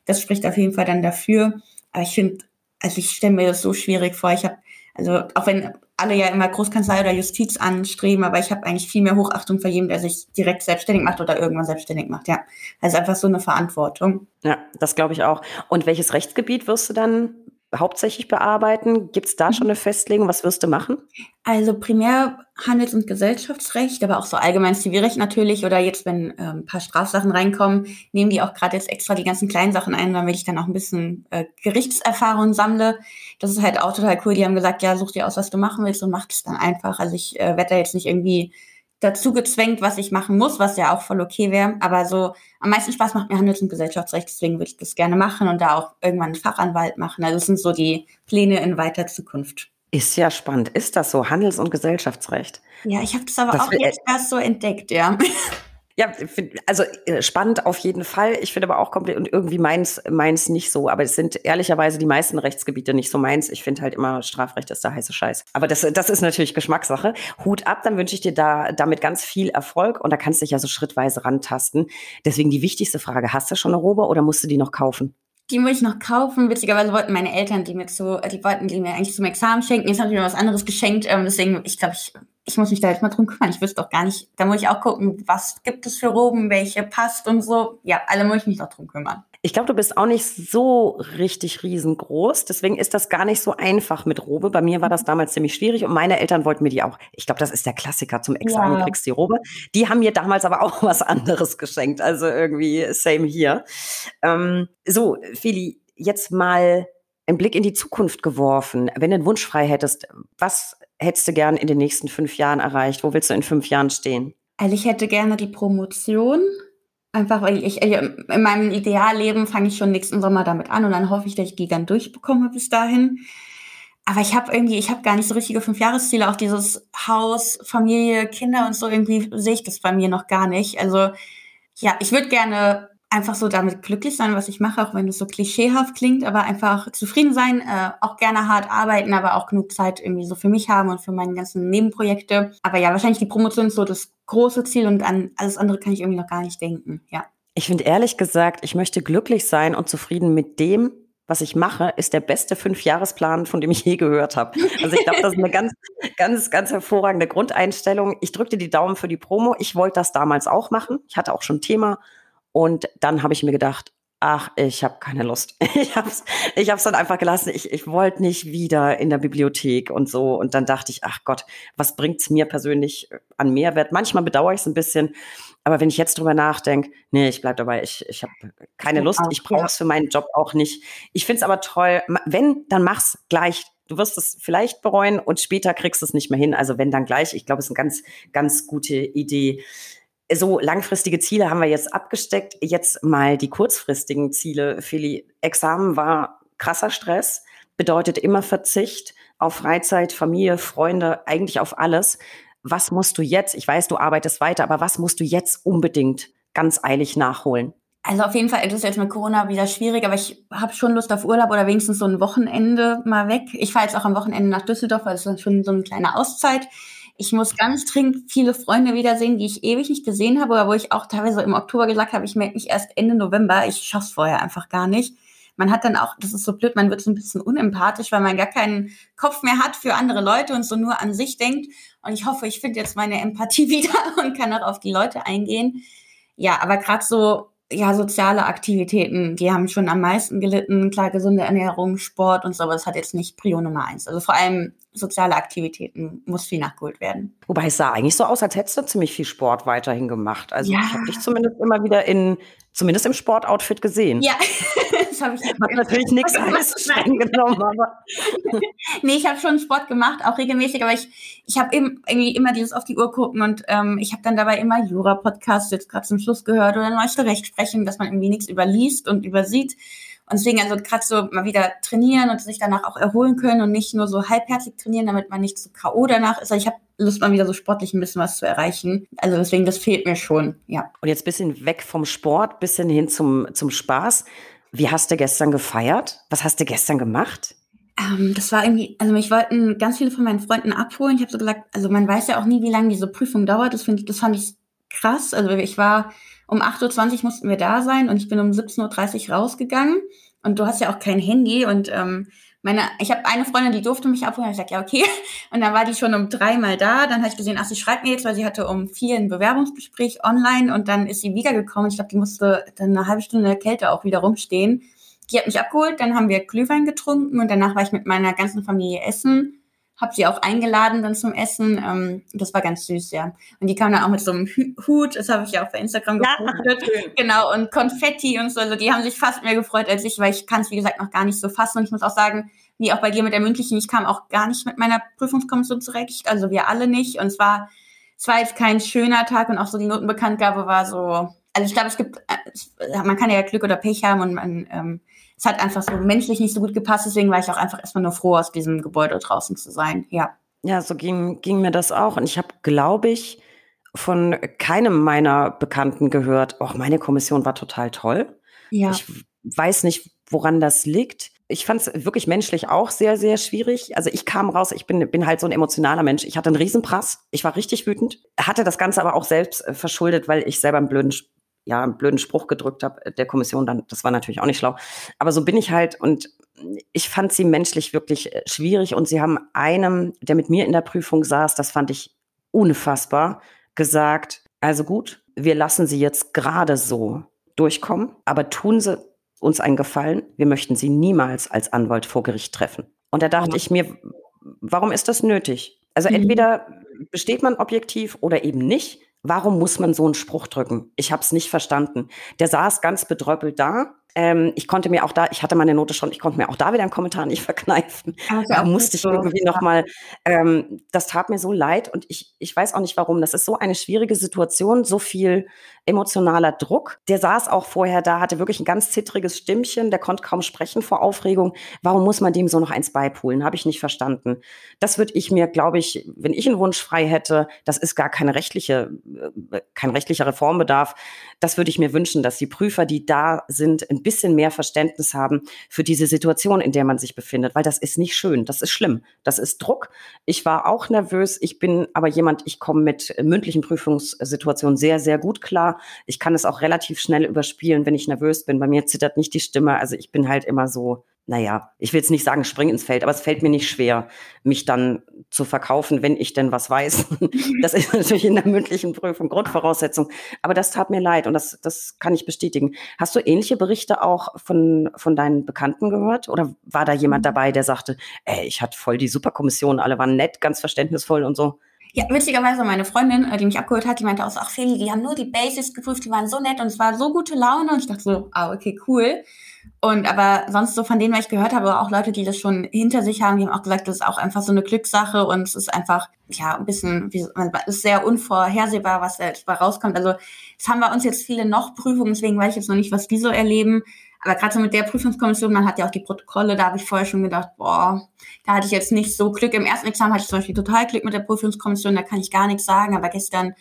das spricht auf jeden Fall dann dafür. Aber ich finde, also ich stelle mir das so schwierig vor. Ich habe, also auch wenn alle ja immer Großkanzlei oder Justiz anstreben, aber ich habe eigentlich viel mehr Hochachtung vor jedem, der sich direkt selbstständig macht oder irgendwann selbstständig macht, ja. Also einfach so eine Verantwortung. Ja, das glaube ich auch. Und welches Rechtsgebiet wirst du dann hauptsächlich bearbeiten? Gibt es da schon eine Festlegung? Was wirst du machen? Also primär Handels- und Gesellschaftsrecht, aber auch so allgemein Zivilrecht natürlich. Oder jetzt, wenn äh, ein paar Strafsachen reinkommen, nehmen die auch gerade jetzt extra die ganzen kleinen Sachen ein, damit ich dann auch ein bisschen äh, Gerichtserfahrung sammle. Das ist halt auch total cool. Die haben gesagt, ja, such dir aus, was du machen willst und mach das dann einfach. Also ich äh, werde da jetzt nicht irgendwie dazu gezwängt, was ich machen muss, was ja auch voll okay wäre. Aber so am meisten Spaß macht mir Handels- und Gesellschaftsrecht, deswegen würde ich das gerne machen und da auch irgendwann einen Fachanwalt machen. Also das sind so die Pläne in weiter Zukunft. Ist ja spannend. Ist das so, Handels- und Gesellschaftsrecht? Ja, ich habe das aber das auch jetzt äh- erst so entdeckt, ja. Ja, also spannend auf jeden Fall. Ich finde aber auch komplett und irgendwie meins, meins nicht so. Aber es sind ehrlicherweise die meisten Rechtsgebiete nicht so meins. Ich finde halt immer, Strafrecht ist der heiße Scheiß. Aber das, das ist natürlich Geschmackssache. Hut ab, dann wünsche ich dir da damit ganz viel Erfolg. Und da kannst du dich ja so schrittweise rantasten. Deswegen die wichtigste Frage, hast du schon eine Robe oder musst du die noch kaufen? Die muss ich noch kaufen. Witzigerweise wollten meine Eltern die mir zu, die wollten die mir eigentlich zum Examen schenken. Jetzt haben die mir was anderes geschenkt. Deswegen, ich glaube, ich, ich muss mich da jetzt mal drum kümmern. Ich wüsste doch gar nicht. Da muss ich auch gucken, was gibt es für Roben, welche passt und so. Ja, alle muss ich mich noch drum kümmern. Ich glaube, du bist auch nicht so richtig riesengroß. Deswegen ist das gar nicht so einfach mit Robe. Bei mir war das damals ziemlich schwierig und meine Eltern wollten mir die auch. Ich glaube, das ist der Klassiker. Zum Examen ja. Kriegst du die Robe. Die haben mir damals aber auch was anderes geschenkt. Also irgendwie same here. Ähm, so, Feli, jetzt mal einen Blick in die Zukunft geworfen. Wenn du einen Wunsch frei hättest, was hättest du gern in den nächsten fünf Jahren erreicht? Wo willst du in fünf Jahren stehen? Also ich hätte gerne die Promotion. Einfach, weil ich in meinem Idealleben fange ich schon nächsten Sommer damit an und dann hoffe ich, dass ich die dann durchbekomme bis dahin. Aber ich habe irgendwie, ich habe gar nicht so richtige Fünfjahresziele, auch dieses Haus, Familie, Kinder und so, irgendwie sehe ich das bei mir noch gar nicht. Also ja, ich würde gerne einfach so damit glücklich sein, was ich mache, auch wenn das so klischeehaft klingt, aber einfach zufrieden sein, äh, auch gerne hart arbeiten, aber auch genug Zeit irgendwie so für mich haben und für meine ganzen Nebenprojekte. Aber ja, wahrscheinlich die Promotion ist so das große Ziel und an alles andere kann ich irgendwie noch gar nicht denken, ja. Ich finde ehrlich gesagt, ich möchte glücklich sein und zufrieden mit dem, was ich mache, ist der beste Fünfjahresplan, von dem ich je gehört habe. Also ich glaube, das ist eine ganz, ganz, ganz hervorragende Grundeinstellung. Ich drückte die Daumen für die Promo. Ich wollte das damals auch machen. Ich hatte auch schon ein Thema. Und dann habe ich mir gedacht, ach, ich habe keine Lust. Ich habe es ich hab's dann einfach gelassen. Ich, ich wollte nicht wieder in der Bibliothek und so. Und dann dachte ich, ach Gott, was bringt's mir persönlich an Mehrwert? Manchmal bedauere ich es ein bisschen. Aber wenn ich jetzt drüber nachdenke, nee, ich bleib dabei. Ich, ich habe keine Lust. Ich brauche es für meinen Job auch nicht. Ich find's aber toll. Wenn, dann mach's gleich. Du wirst es vielleicht bereuen und später kriegst du es nicht mehr hin. Also wenn, dann gleich. Ich glaube, es ist eine ganz, ganz gute Idee. So langfristige Ziele haben wir jetzt abgesteckt. Jetzt mal die kurzfristigen Ziele, Feli. Examen war krasser Stress, bedeutet immer Verzicht auf Freizeit, Familie, Freunde, eigentlich auf alles. Was musst du jetzt, ich weiß, du arbeitest weiter, aber was musst du jetzt unbedingt ganz eilig nachholen? Also auf jeden Fall ist es jetzt mit Corona wieder schwierig, aber ich habe schon Lust auf Urlaub oder wenigstens so ein Wochenende mal weg. Ich fahre jetzt auch am Wochenende nach Düsseldorf, weil es ist schon so eine kleine Auszeit. Ich muss ganz dringend viele Freunde wiedersehen, die ich ewig nicht gesehen habe oder wo ich auch teilweise im Oktober gesagt habe, ich melde mich erst Ende November. Ich schaffe es vorher einfach gar nicht. Man hat dann auch, das ist so blöd, man wird so ein bisschen unempathisch, weil man gar keinen Kopf mehr hat für andere Leute und so nur an sich denkt. Und ich hoffe, ich finde jetzt meine Empathie wieder und kann auch auf die Leute eingehen. Ja, aber gerade so, ja, soziale Aktivitäten, die haben schon am meisten gelitten. Klar, gesunde Ernährung, Sport und so, aber das hat jetzt nicht Prio Nummer eins. Also vor allem soziale Aktivitäten muss viel nachgeholt werden. Wobei es sah eigentlich so aus, als hättest du ziemlich viel Sport weiterhin gemacht. Also ja. Ich habe dich zumindest immer wieder in, zumindest im Sportoutfit gesehen. Ja, das habe ich nicht. Hat natürlich nichts alles genommen, aber. Nee, ich habe schon Sport gemacht, auch regelmäßig, aber ich, ich habe eben irgendwie immer dieses auf die Uhr gucken und ähm, ich habe dann dabei immer Jura-Podcast jetzt gerade zum Schluss gehört oder neueste Rechtsprechung, dass man irgendwie nichts überliest und übersieht. Und deswegen also gerade so mal wieder trainieren und sich danach auch erholen können und nicht nur so halbherzig trainieren, damit man nicht so K O danach ist. Also ich habe Lust, mal wieder so sportlich ein bisschen was zu erreichen. Also deswegen, das fehlt mir schon, ja. Und jetzt ein bisschen weg vom Sport, bisschen hin zum, zum Spaß. Wie hast du gestern gefeiert? Was hast du gestern gemacht? Ähm, das war irgendwie, also mich wollten ganz viele von meinen Freunden abholen. Ich habe so gesagt, also man weiß ja auch nie, wie lange diese Prüfung dauert. Das, find, das fand ich krass. Also ich war... Um acht Uhr zwanzig mussten wir da sein und ich bin um siebzehn Uhr dreißig rausgegangen und du hast ja auch kein Handy und ähm, meine, ich habe eine Freundin, die durfte mich abholen und ich sagte, ja okay, und dann war die schon um drei mal da, dann habe ich gesehen, ach sie schreibt mir jetzt, weil sie hatte um vier ein Bewerbungsgespräch online und dann ist sie wiedergekommen, ich glaube, die musste dann eine halbe Stunde in der Kälte auch wieder rumstehen. Die hat mich abgeholt, dann haben wir Glühwein getrunken und danach war ich mit meiner ganzen Familie essen. Hab sie auch eingeladen dann zum Essen. Das war ganz süß, ja. Und die kam dann auch mit so einem Hut, das habe ich ja auch bei Instagram gepostet. Ja, genau, und Konfetti und so. Also die haben sich fast mehr gefreut als ich, weil ich kann es, wie gesagt, noch gar nicht so fassen. Und ich muss auch sagen, wie auch bei dir mit der mündlichen, ich kam auch gar nicht mit meiner Prüfungskommission zurecht. Also wir alle nicht. Und es war, es war jetzt kein schöner Tag und auch so die Notenbekanntgabe war so... Also ich glaube, es gibt, man kann ja Glück oder Pech haben und man, ähm, es hat einfach so menschlich nicht so gut gepasst, deswegen war ich auch einfach erstmal nur froh, aus diesem Gebäude draußen zu sein, ja. Ja, so ging, ging mir das auch und ich habe, glaube ich, von keinem meiner Bekannten gehört, oh, meine Kommission war total toll. Ja. Ich weiß nicht, woran das liegt. Ich fand es wirklich menschlich auch sehr, sehr schwierig. Also ich kam raus, ich bin, bin halt so ein emotionaler Mensch. Ich hatte einen Riesenprass, ich war richtig wütend, hatte das Ganze aber auch selbst verschuldet, weil ich selber einen blöden ja, einen blöden Spruch gedrückt habe der Kommission, dann, das war natürlich auch nicht schlau. Aber so bin ich halt und ich fand sie menschlich wirklich schwierig und sie haben einem, der mit mir in der Prüfung saß, das fand ich unfassbar, gesagt, also gut, wir lassen Sie jetzt gerade so durchkommen, aber tun Sie uns einen Gefallen, wir möchten Sie niemals als Anwalt vor Gericht treffen. Und da dachte ja. ich mir, warum ist das nötig? Also mhm. entweder besteht man objektiv oder eben nicht. Warum muss man so einen Spruch drücken? Ich habe es nicht verstanden. Der saß ganz bedröppelt da, Ähm, ich konnte mir auch da, ich hatte meine Note schon, ich konnte mir auch da wieder einen Kommentar nicht verkneifen. Also da musste ich so irgendwie nochmal, ähm, das tat mir so leid und ich, ich weiß auch nicht warum. Das ist so eine schwierige Situation, so viel emotionaler Druck. Der saß auch vorher da, hatte wirklich ein ganz zittriges Stimmchen, der konnte kaum sprechen vor Aufregung. Warum muss man dem so noch eins beipulen? Habe ich nicht verstanden. Das würde ich mir, glaube ich, wenn ich einen Wunsch frei hätte, das ist gar keine rechtliche, kein rechtlicher Reformbedarf, das würde ich mir wünschen, dass die Prüfer, die da sind, in bisschen mehr Verständnis haben für diese Situation, in der man sich befindet, weil das ist nicht schön, das ist schlimm, das ist Druck. Ich war auch nervös, ich bin aber jemand, ich komme mit mündlichen Prüfungssituationen sehr, sehr gut klar. Ich kann es auch relativ schnell überspielen, wenn ich nervös bin. Bei mir zittert nicht die Stimme, also ich bin halt immer so, naja, ich will jetzt nicht sagen, spring ins Feld, aber es fällt mir nicht schwer, mich dann zu verkaufen, wenn ich denn was weiß. Das ist natürlich in der mündlichen Prüfung Grundvoraussetzung. Aber das tat mir leid und das, das kann ich bestätigen. Hast du ähnliche Berichte auch von, von deinen Bekannten gehört? Oder war da jemand dabei, der sagte, ey, ich hatte voll die Superkommission, alle waren nett, ganz verständnisvoll und so? Ja, witzigerweise meine Freundin, die mich abgeholt hat, die meinte auch so, ach Feli, die haben nur die Basics geprüft, die waren so nett und es war so gute Laune. Und ich dachte so, ah, okay, cool. Und aber sonst so von denen, was ich gehört habe, auch Leute, die das schon hinter sich haben, die haben auch gesagt, das ist auch einfach so eine Glückssache und es ist einfach, ja, ein bisschen, wie, es ist sehr unvorhersehbar, was da rauskommt. Also es haben bei uns jetzt viele noch Prüfungen, deswegen weiß ich jetzt noch nicht, was die so erleben. Aber gerade so mit der Prüfungskommission, man hat ja auch die Protokolle, da habe ich vorher schon gedacht, boah, da hatte ich jetzt nicht so Glück. Im ersten Examen hatte ich zum Beispiel total Glück mit der Prüfungskommission, da kann ich gar nichts sagen. Aber gestern,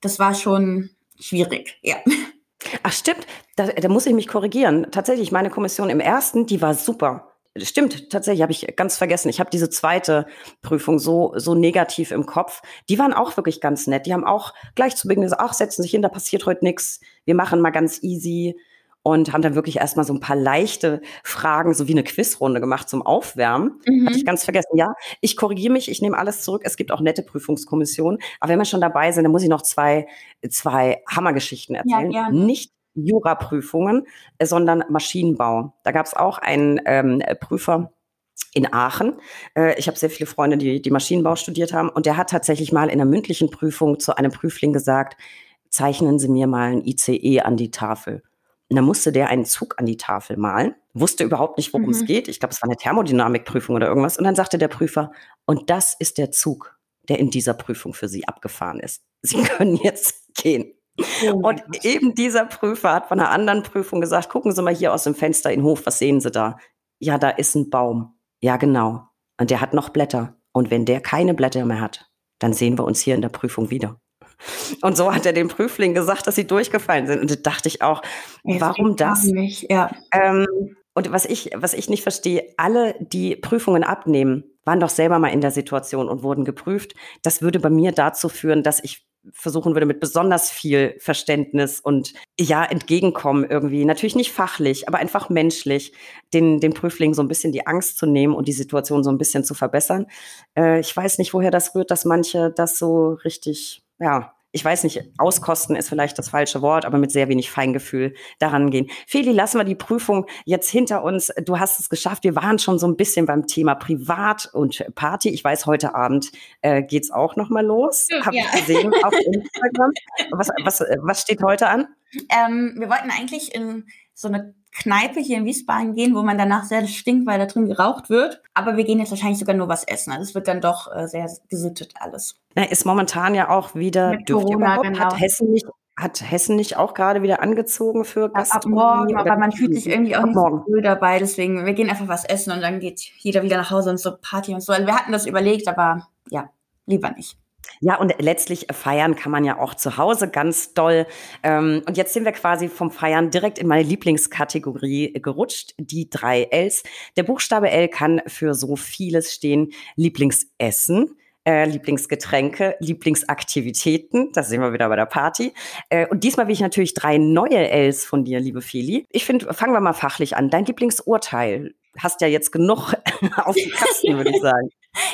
das war schon schwierig, ja. Ach stimmt, da, da muss ich mich korrigieren. Tatsächlich, meine Kommission im ersten, die war super. Stimmt, tatsächlich, habe ich ganz vergessen. Ich habe diese zweite Prüfung so so negativ im Kopf. Die waren auch wirklich ganz nett. Die haben auch gleich zu Beginn gesagt, ach, setzen sich hin, da passiert heute nichts. Wir machen mal ganz easy. Und haben dann wirklich erstmal so ein paar leichte Fragen, so wie eine Quizrunde gemacht zum Aufwärmen. Mhm. Hatte ich ganz vergessen. Ja, ich korrigiere mich, ich nehme alles zurück. Es gibt auch nette Prüfungskommissionen. Aber wenn wir schon dabei sind, dann muss ich noch zwei, zwei Hammergeschichten erzählen. Ja, nicht Jura-Prüfungen, sondern Maschinenbau. Da gab es auch einen ähm, Prüfer in Aachen. Äh, ich habe sehr viele Freunde, die, die Maschinenbau studiert haben. Und der hat tatsächlich mal in einer mündlichen Prüfung zu einem Prüfling gesagt, zeichnen Sie mir mal ein I C E an die Tafel. Und dann musste der einen Zug an die Tafel malen, wusste überhaupt nicht, worum mhm. es geht. Ich glaube, es war eine Thermodynamikprüfung oder irgendwas. Und dann sagte der Prüfer, und das ist der Zug, der in dieser Prüfung für Sie abgefahren ist. Sie können jetzt gehen. Oh und Gott. Eben dieser Prüfer hat von einer anderen Prüfung gesagt, gucken Sie mal hier aus dem Fenster in den Hof, was sehen Sie da? Ja, da ist ein Baum. Ja, genau. Und der hat noch Blätter. Und wenn der keine Blätter mehr hat, dann sehen wir uns hier in der Prüfung wieder. Und so hat er dem Prüfling gesagt, dass sie durchgefallen sind. Und da dachte ich auch, warum das? Ja. Ähm, und was ich, was ich nicht verstehe, alle, die Prüfungen abnehmen, waren doch selber mal in der Situation und wurden geprüft. Das würde bei mir dazu führen, dass ich versuchen würde, mit besonders viel Verständnis und ja, Entgegenkommen irgendwie, natürlich nicht fachlich, aber einfach menschlich, den, den Prüflingen so ein bisschen die Angst zu nehmen und die Situation so ein bisschen zu verbessern. Äh, ich weiß nicht, woher das rührt, dass manche das so richtig... Ja, ich weiß nicht, auskosten ist vielleicht das falsche Wort, aber mit sehr wenig Feingefühl daran gehen. Feli, lassen wir die Prüfung jetzt hinter uns. Du hast es geschafft. Wir waren schon so ein bisschen beim Thema Privat und Party. Ich weiß, heute Abend äh, geht's auch nochmal los. Habe ja. ich gesehen auf Instagram. Was, was, was steht heute an? Ähm, wir wollten eigentlich in so eine Kneipe hier in Wiesbaden gehen, wo man danach sehr stinkt, weil da drin geraucht wird. Aber wir gehen jetzt wahrscheinlich sogar nur was essen. Also es wird dann doch äh, sehr gesittet alles. Na, ist momentan ja auch wieder... Mit Corona, genau. Hat Hessen nicht, hat Hessen nicht auch gerade wieder angezogen für Gastronomie? Ja, ab morgen, aber man fühlt sich irgendwie auch nicht so cool dabei. Deswegen, wir gehen einfach was essen und dann geht jeder wieder nach Hause und so Party und so. Also wir hatten das überlegt, aber ja, lieber nicht. Ja, und letztlich feiern kann man ja auch zu Hause ganz doll. Ähm, und jetzt sind wir quasi vom Feiern direkt in meine Lieblingskategorie gerutscht, die drei Ls. Der Buchstabe L kann für so vieles stehen. Lieblingsessen, äh, Lieblingsgetränke, Lieblingsaktivitäten. Da sind wir wieder bei der Party. Äh, und diesmal will ich natürlich drei neue Ls von dir, liebe Feli. Ich finde, fangen wir mal fachlich an. Dein Lieblingsurteil. Hast ja jetzt genug auf den Kasten, würde ich sagen.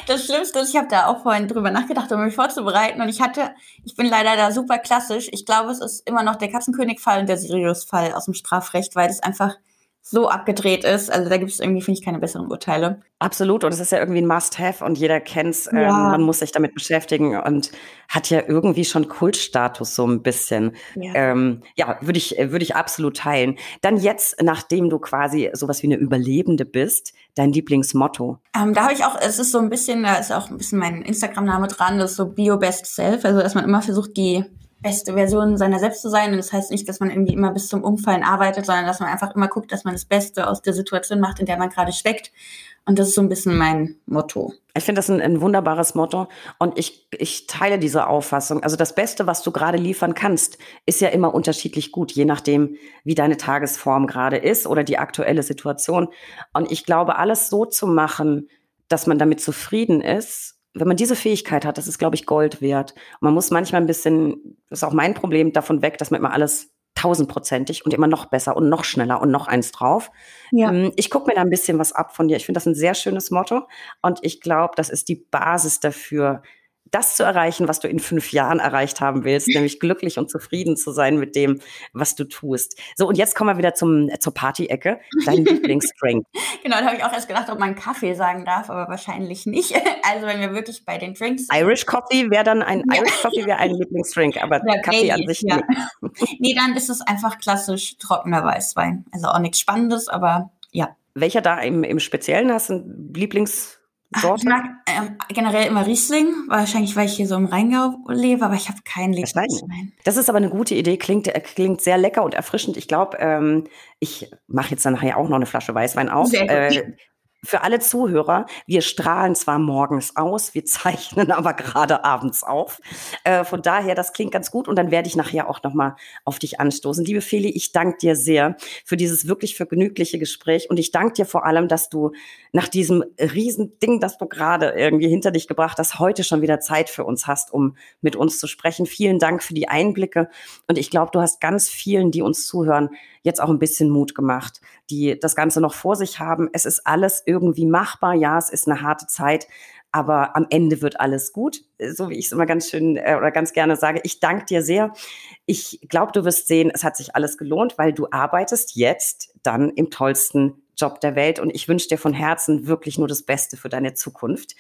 Das Schlimmste ist, ich habe da auch vorhin drüber nachgedacht, um mich vorzubereiten. Und ich hatte, ich bin leider da super klassisch. Ich glaube, es ist immer noch der Katzenkönigfall und der Sirius-Fall aus dem Strafrecht, weil das einfach so abgedreht ist. Also da gibt es irgendwie, finde ich, keine besseren Urteile. Absolut. Und es ist ja irgendwie ein Must-Have und jeder kennt's. Ja. Ähm, man muss sich damit beschäftigen und hat ja irgendwie schon Kultstatus so ein bisschen. Ja, ähm, ja würde ich, würde ich absolut teilen. Dann jetzt, nachdem du quasi sowas wie eine Überlebende bist, dein Lieblingsmotto? Ähm, da habe ich auch, es ist so ein bisschen, da ist auch ein bisschen mein Instagram-Name dran, das ist so Bio Best Self. Also dass man immer versucht, die beste Version seiner selbst zu sein. Und das heißt nicht, dass man irgendwie immer bis zum Umfallen arbeitet, sondern dass man einfach immer guckt, dass man das Beste aus der Situation macht, in der man gerade steckt. Und das ist so ein bisschen mein Motto. Ich finde das ein, ein wunderbares Motto. Und ich, ich teile diese Auffassung. Also das Beste, was du gerade liefern kannst, ist ja immer unterschiedlich gut, je nachdem, wie deine Tagesform gerade ist oder die aktuelle Situation. Und ich glaube, alles so zu machen, dass man damit zufrieden ist, wenn man diese Fähigkeit hat, das ist, glaube ich, Gold wert. Und man muss manchmal ein bisschen, das ist auch mein Problem, davon weg, dass man immer alles tausendprozentig und immer noch besser und noch schneller und noch eins drauf. Ja. Ich gucke mir da ein bisschen was ab von dir. Ich finde das ein sehr schönes Motto. Und ich glaube, das ist die Basis dafür, das zu erreichen, was du in fünf Jahren erreicht haben willst, nämlich glücklich und zufrieden zu sein mit dem, was du tust. So, und jetzt kommen wir wieder zum, zur Party-Ecke, dein Lieblingsdrink. Genau, da habe ich auch erst gedacht, ob man Kaffee sagen darf, aber wahrscheinlich nicht. Also wenn wir wirklich bei den Drinks sind. Irish Coffee wäre dann ein, ja. Irish Coffee wäre ein Lieblingsdrink, aber ja, Kaffee an sich ja. nicht. Nee, dann ist es einfach klassisch trockener Weißwein. Also auch nichts Spannendes, aber ja. Welcher da im, im Speziellen hast du ein Lieblings? Ach, ich mag ähm, generell immer Riesling, wahrscheinlich, weil ich hier so im Rheingau lebe, aber ich habe keinen Lieblingswein. Das ist aber eine gute Idee, klingt, äh, klingt sehr lecker und erfrischend. Ich glaube, ähm, ich mache jetzt dann nachher auch noch eine Flasche Weißwein auf. Äh, für alle Zuhörer, wir strahlen zwar morgens aus, wir zeichnen aber gerade abends auf. Äh, von daher, das klingt ganz gut und dann werde ich nachher auch nochmal auf dich anstoßen. Liebe Feli, ich danke dir sehr für dieses wirklich vergnügliche Gespräch und ich danke dir vor allem, dass du nach diesem riesen Ding, das du gerade irgendwie hinter dich gebracht hast, heute schon wieder Zeit für uns hast, um mit uns zu sprechen. Vielen Dank für die Einblicke und ich glaube, du hast ganz vielen, die uns zuhören, jetzt auch ein bisschen Mut gemacht, die das Ganze noch vor sich haben. Es ist alles irgendwie machbar. Ja, es ist eine harte Zeit, aber am Ende wird alles gut. So wie ich es immer ganz schön äh, oder ganz gerne sage. Ich danke dir sehr. Ich glaube, du wirst sehen, es hat sich alles gelohnt, weil du arbeitest jetzt dann im tollsten Job der Welt und ich wünsche dir von Herzen wirklich nur das Beste für deine Zukunft.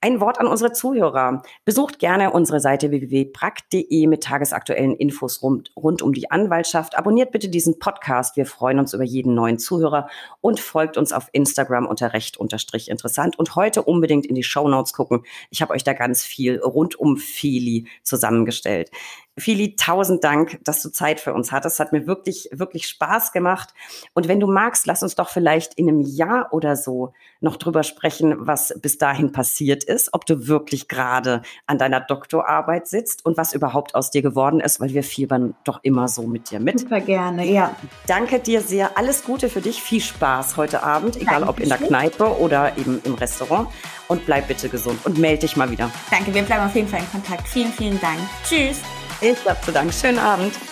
Ein Wort an unsere Zuhörer. Besucht gerne unsere Seite w w w punkt brac punkt de mit tagesaktuellen Infos rund, rund um die Anwaltschaft. Abonniert bitte diesen Podcast. Wir freuen uns über jeden neuen Zuhörer und folgt uns auf Instagram unter recht-interessant und heute unbedingt in die Shownotes gucken. Ich habe euch da ganz viel rund um Feli zusammengestellt. Feli, tausend Dank, dass du Zeit für uns hattest. Hat mir wirklich, wirklich Spaß gemacht. Und wenn du magst, lass uns doch vielleicht in einem Jahr oder so noch drüber sprechen, was bis dahin passiert ist, ob du wirklich gerade an deiner Doktorarbeit sitzt und was überhaupt aus dir geworden ist, weil wir fiebern doch immer so mit dir mit. Super gerne, ja. Danke dir sehr. Alles Gute für dich. Viel Spaß heute Abend, egal Dankeschön. Ob in der Kneipe oder eben im Restaurant. Und bleib bitte gesund und melde dich mal wieder. Danke, wir bleiben auf jeden Fall in Kontakt. Vielen, vielen Dank. Tschüss. Ich hab zu Dank. Schönen Abend.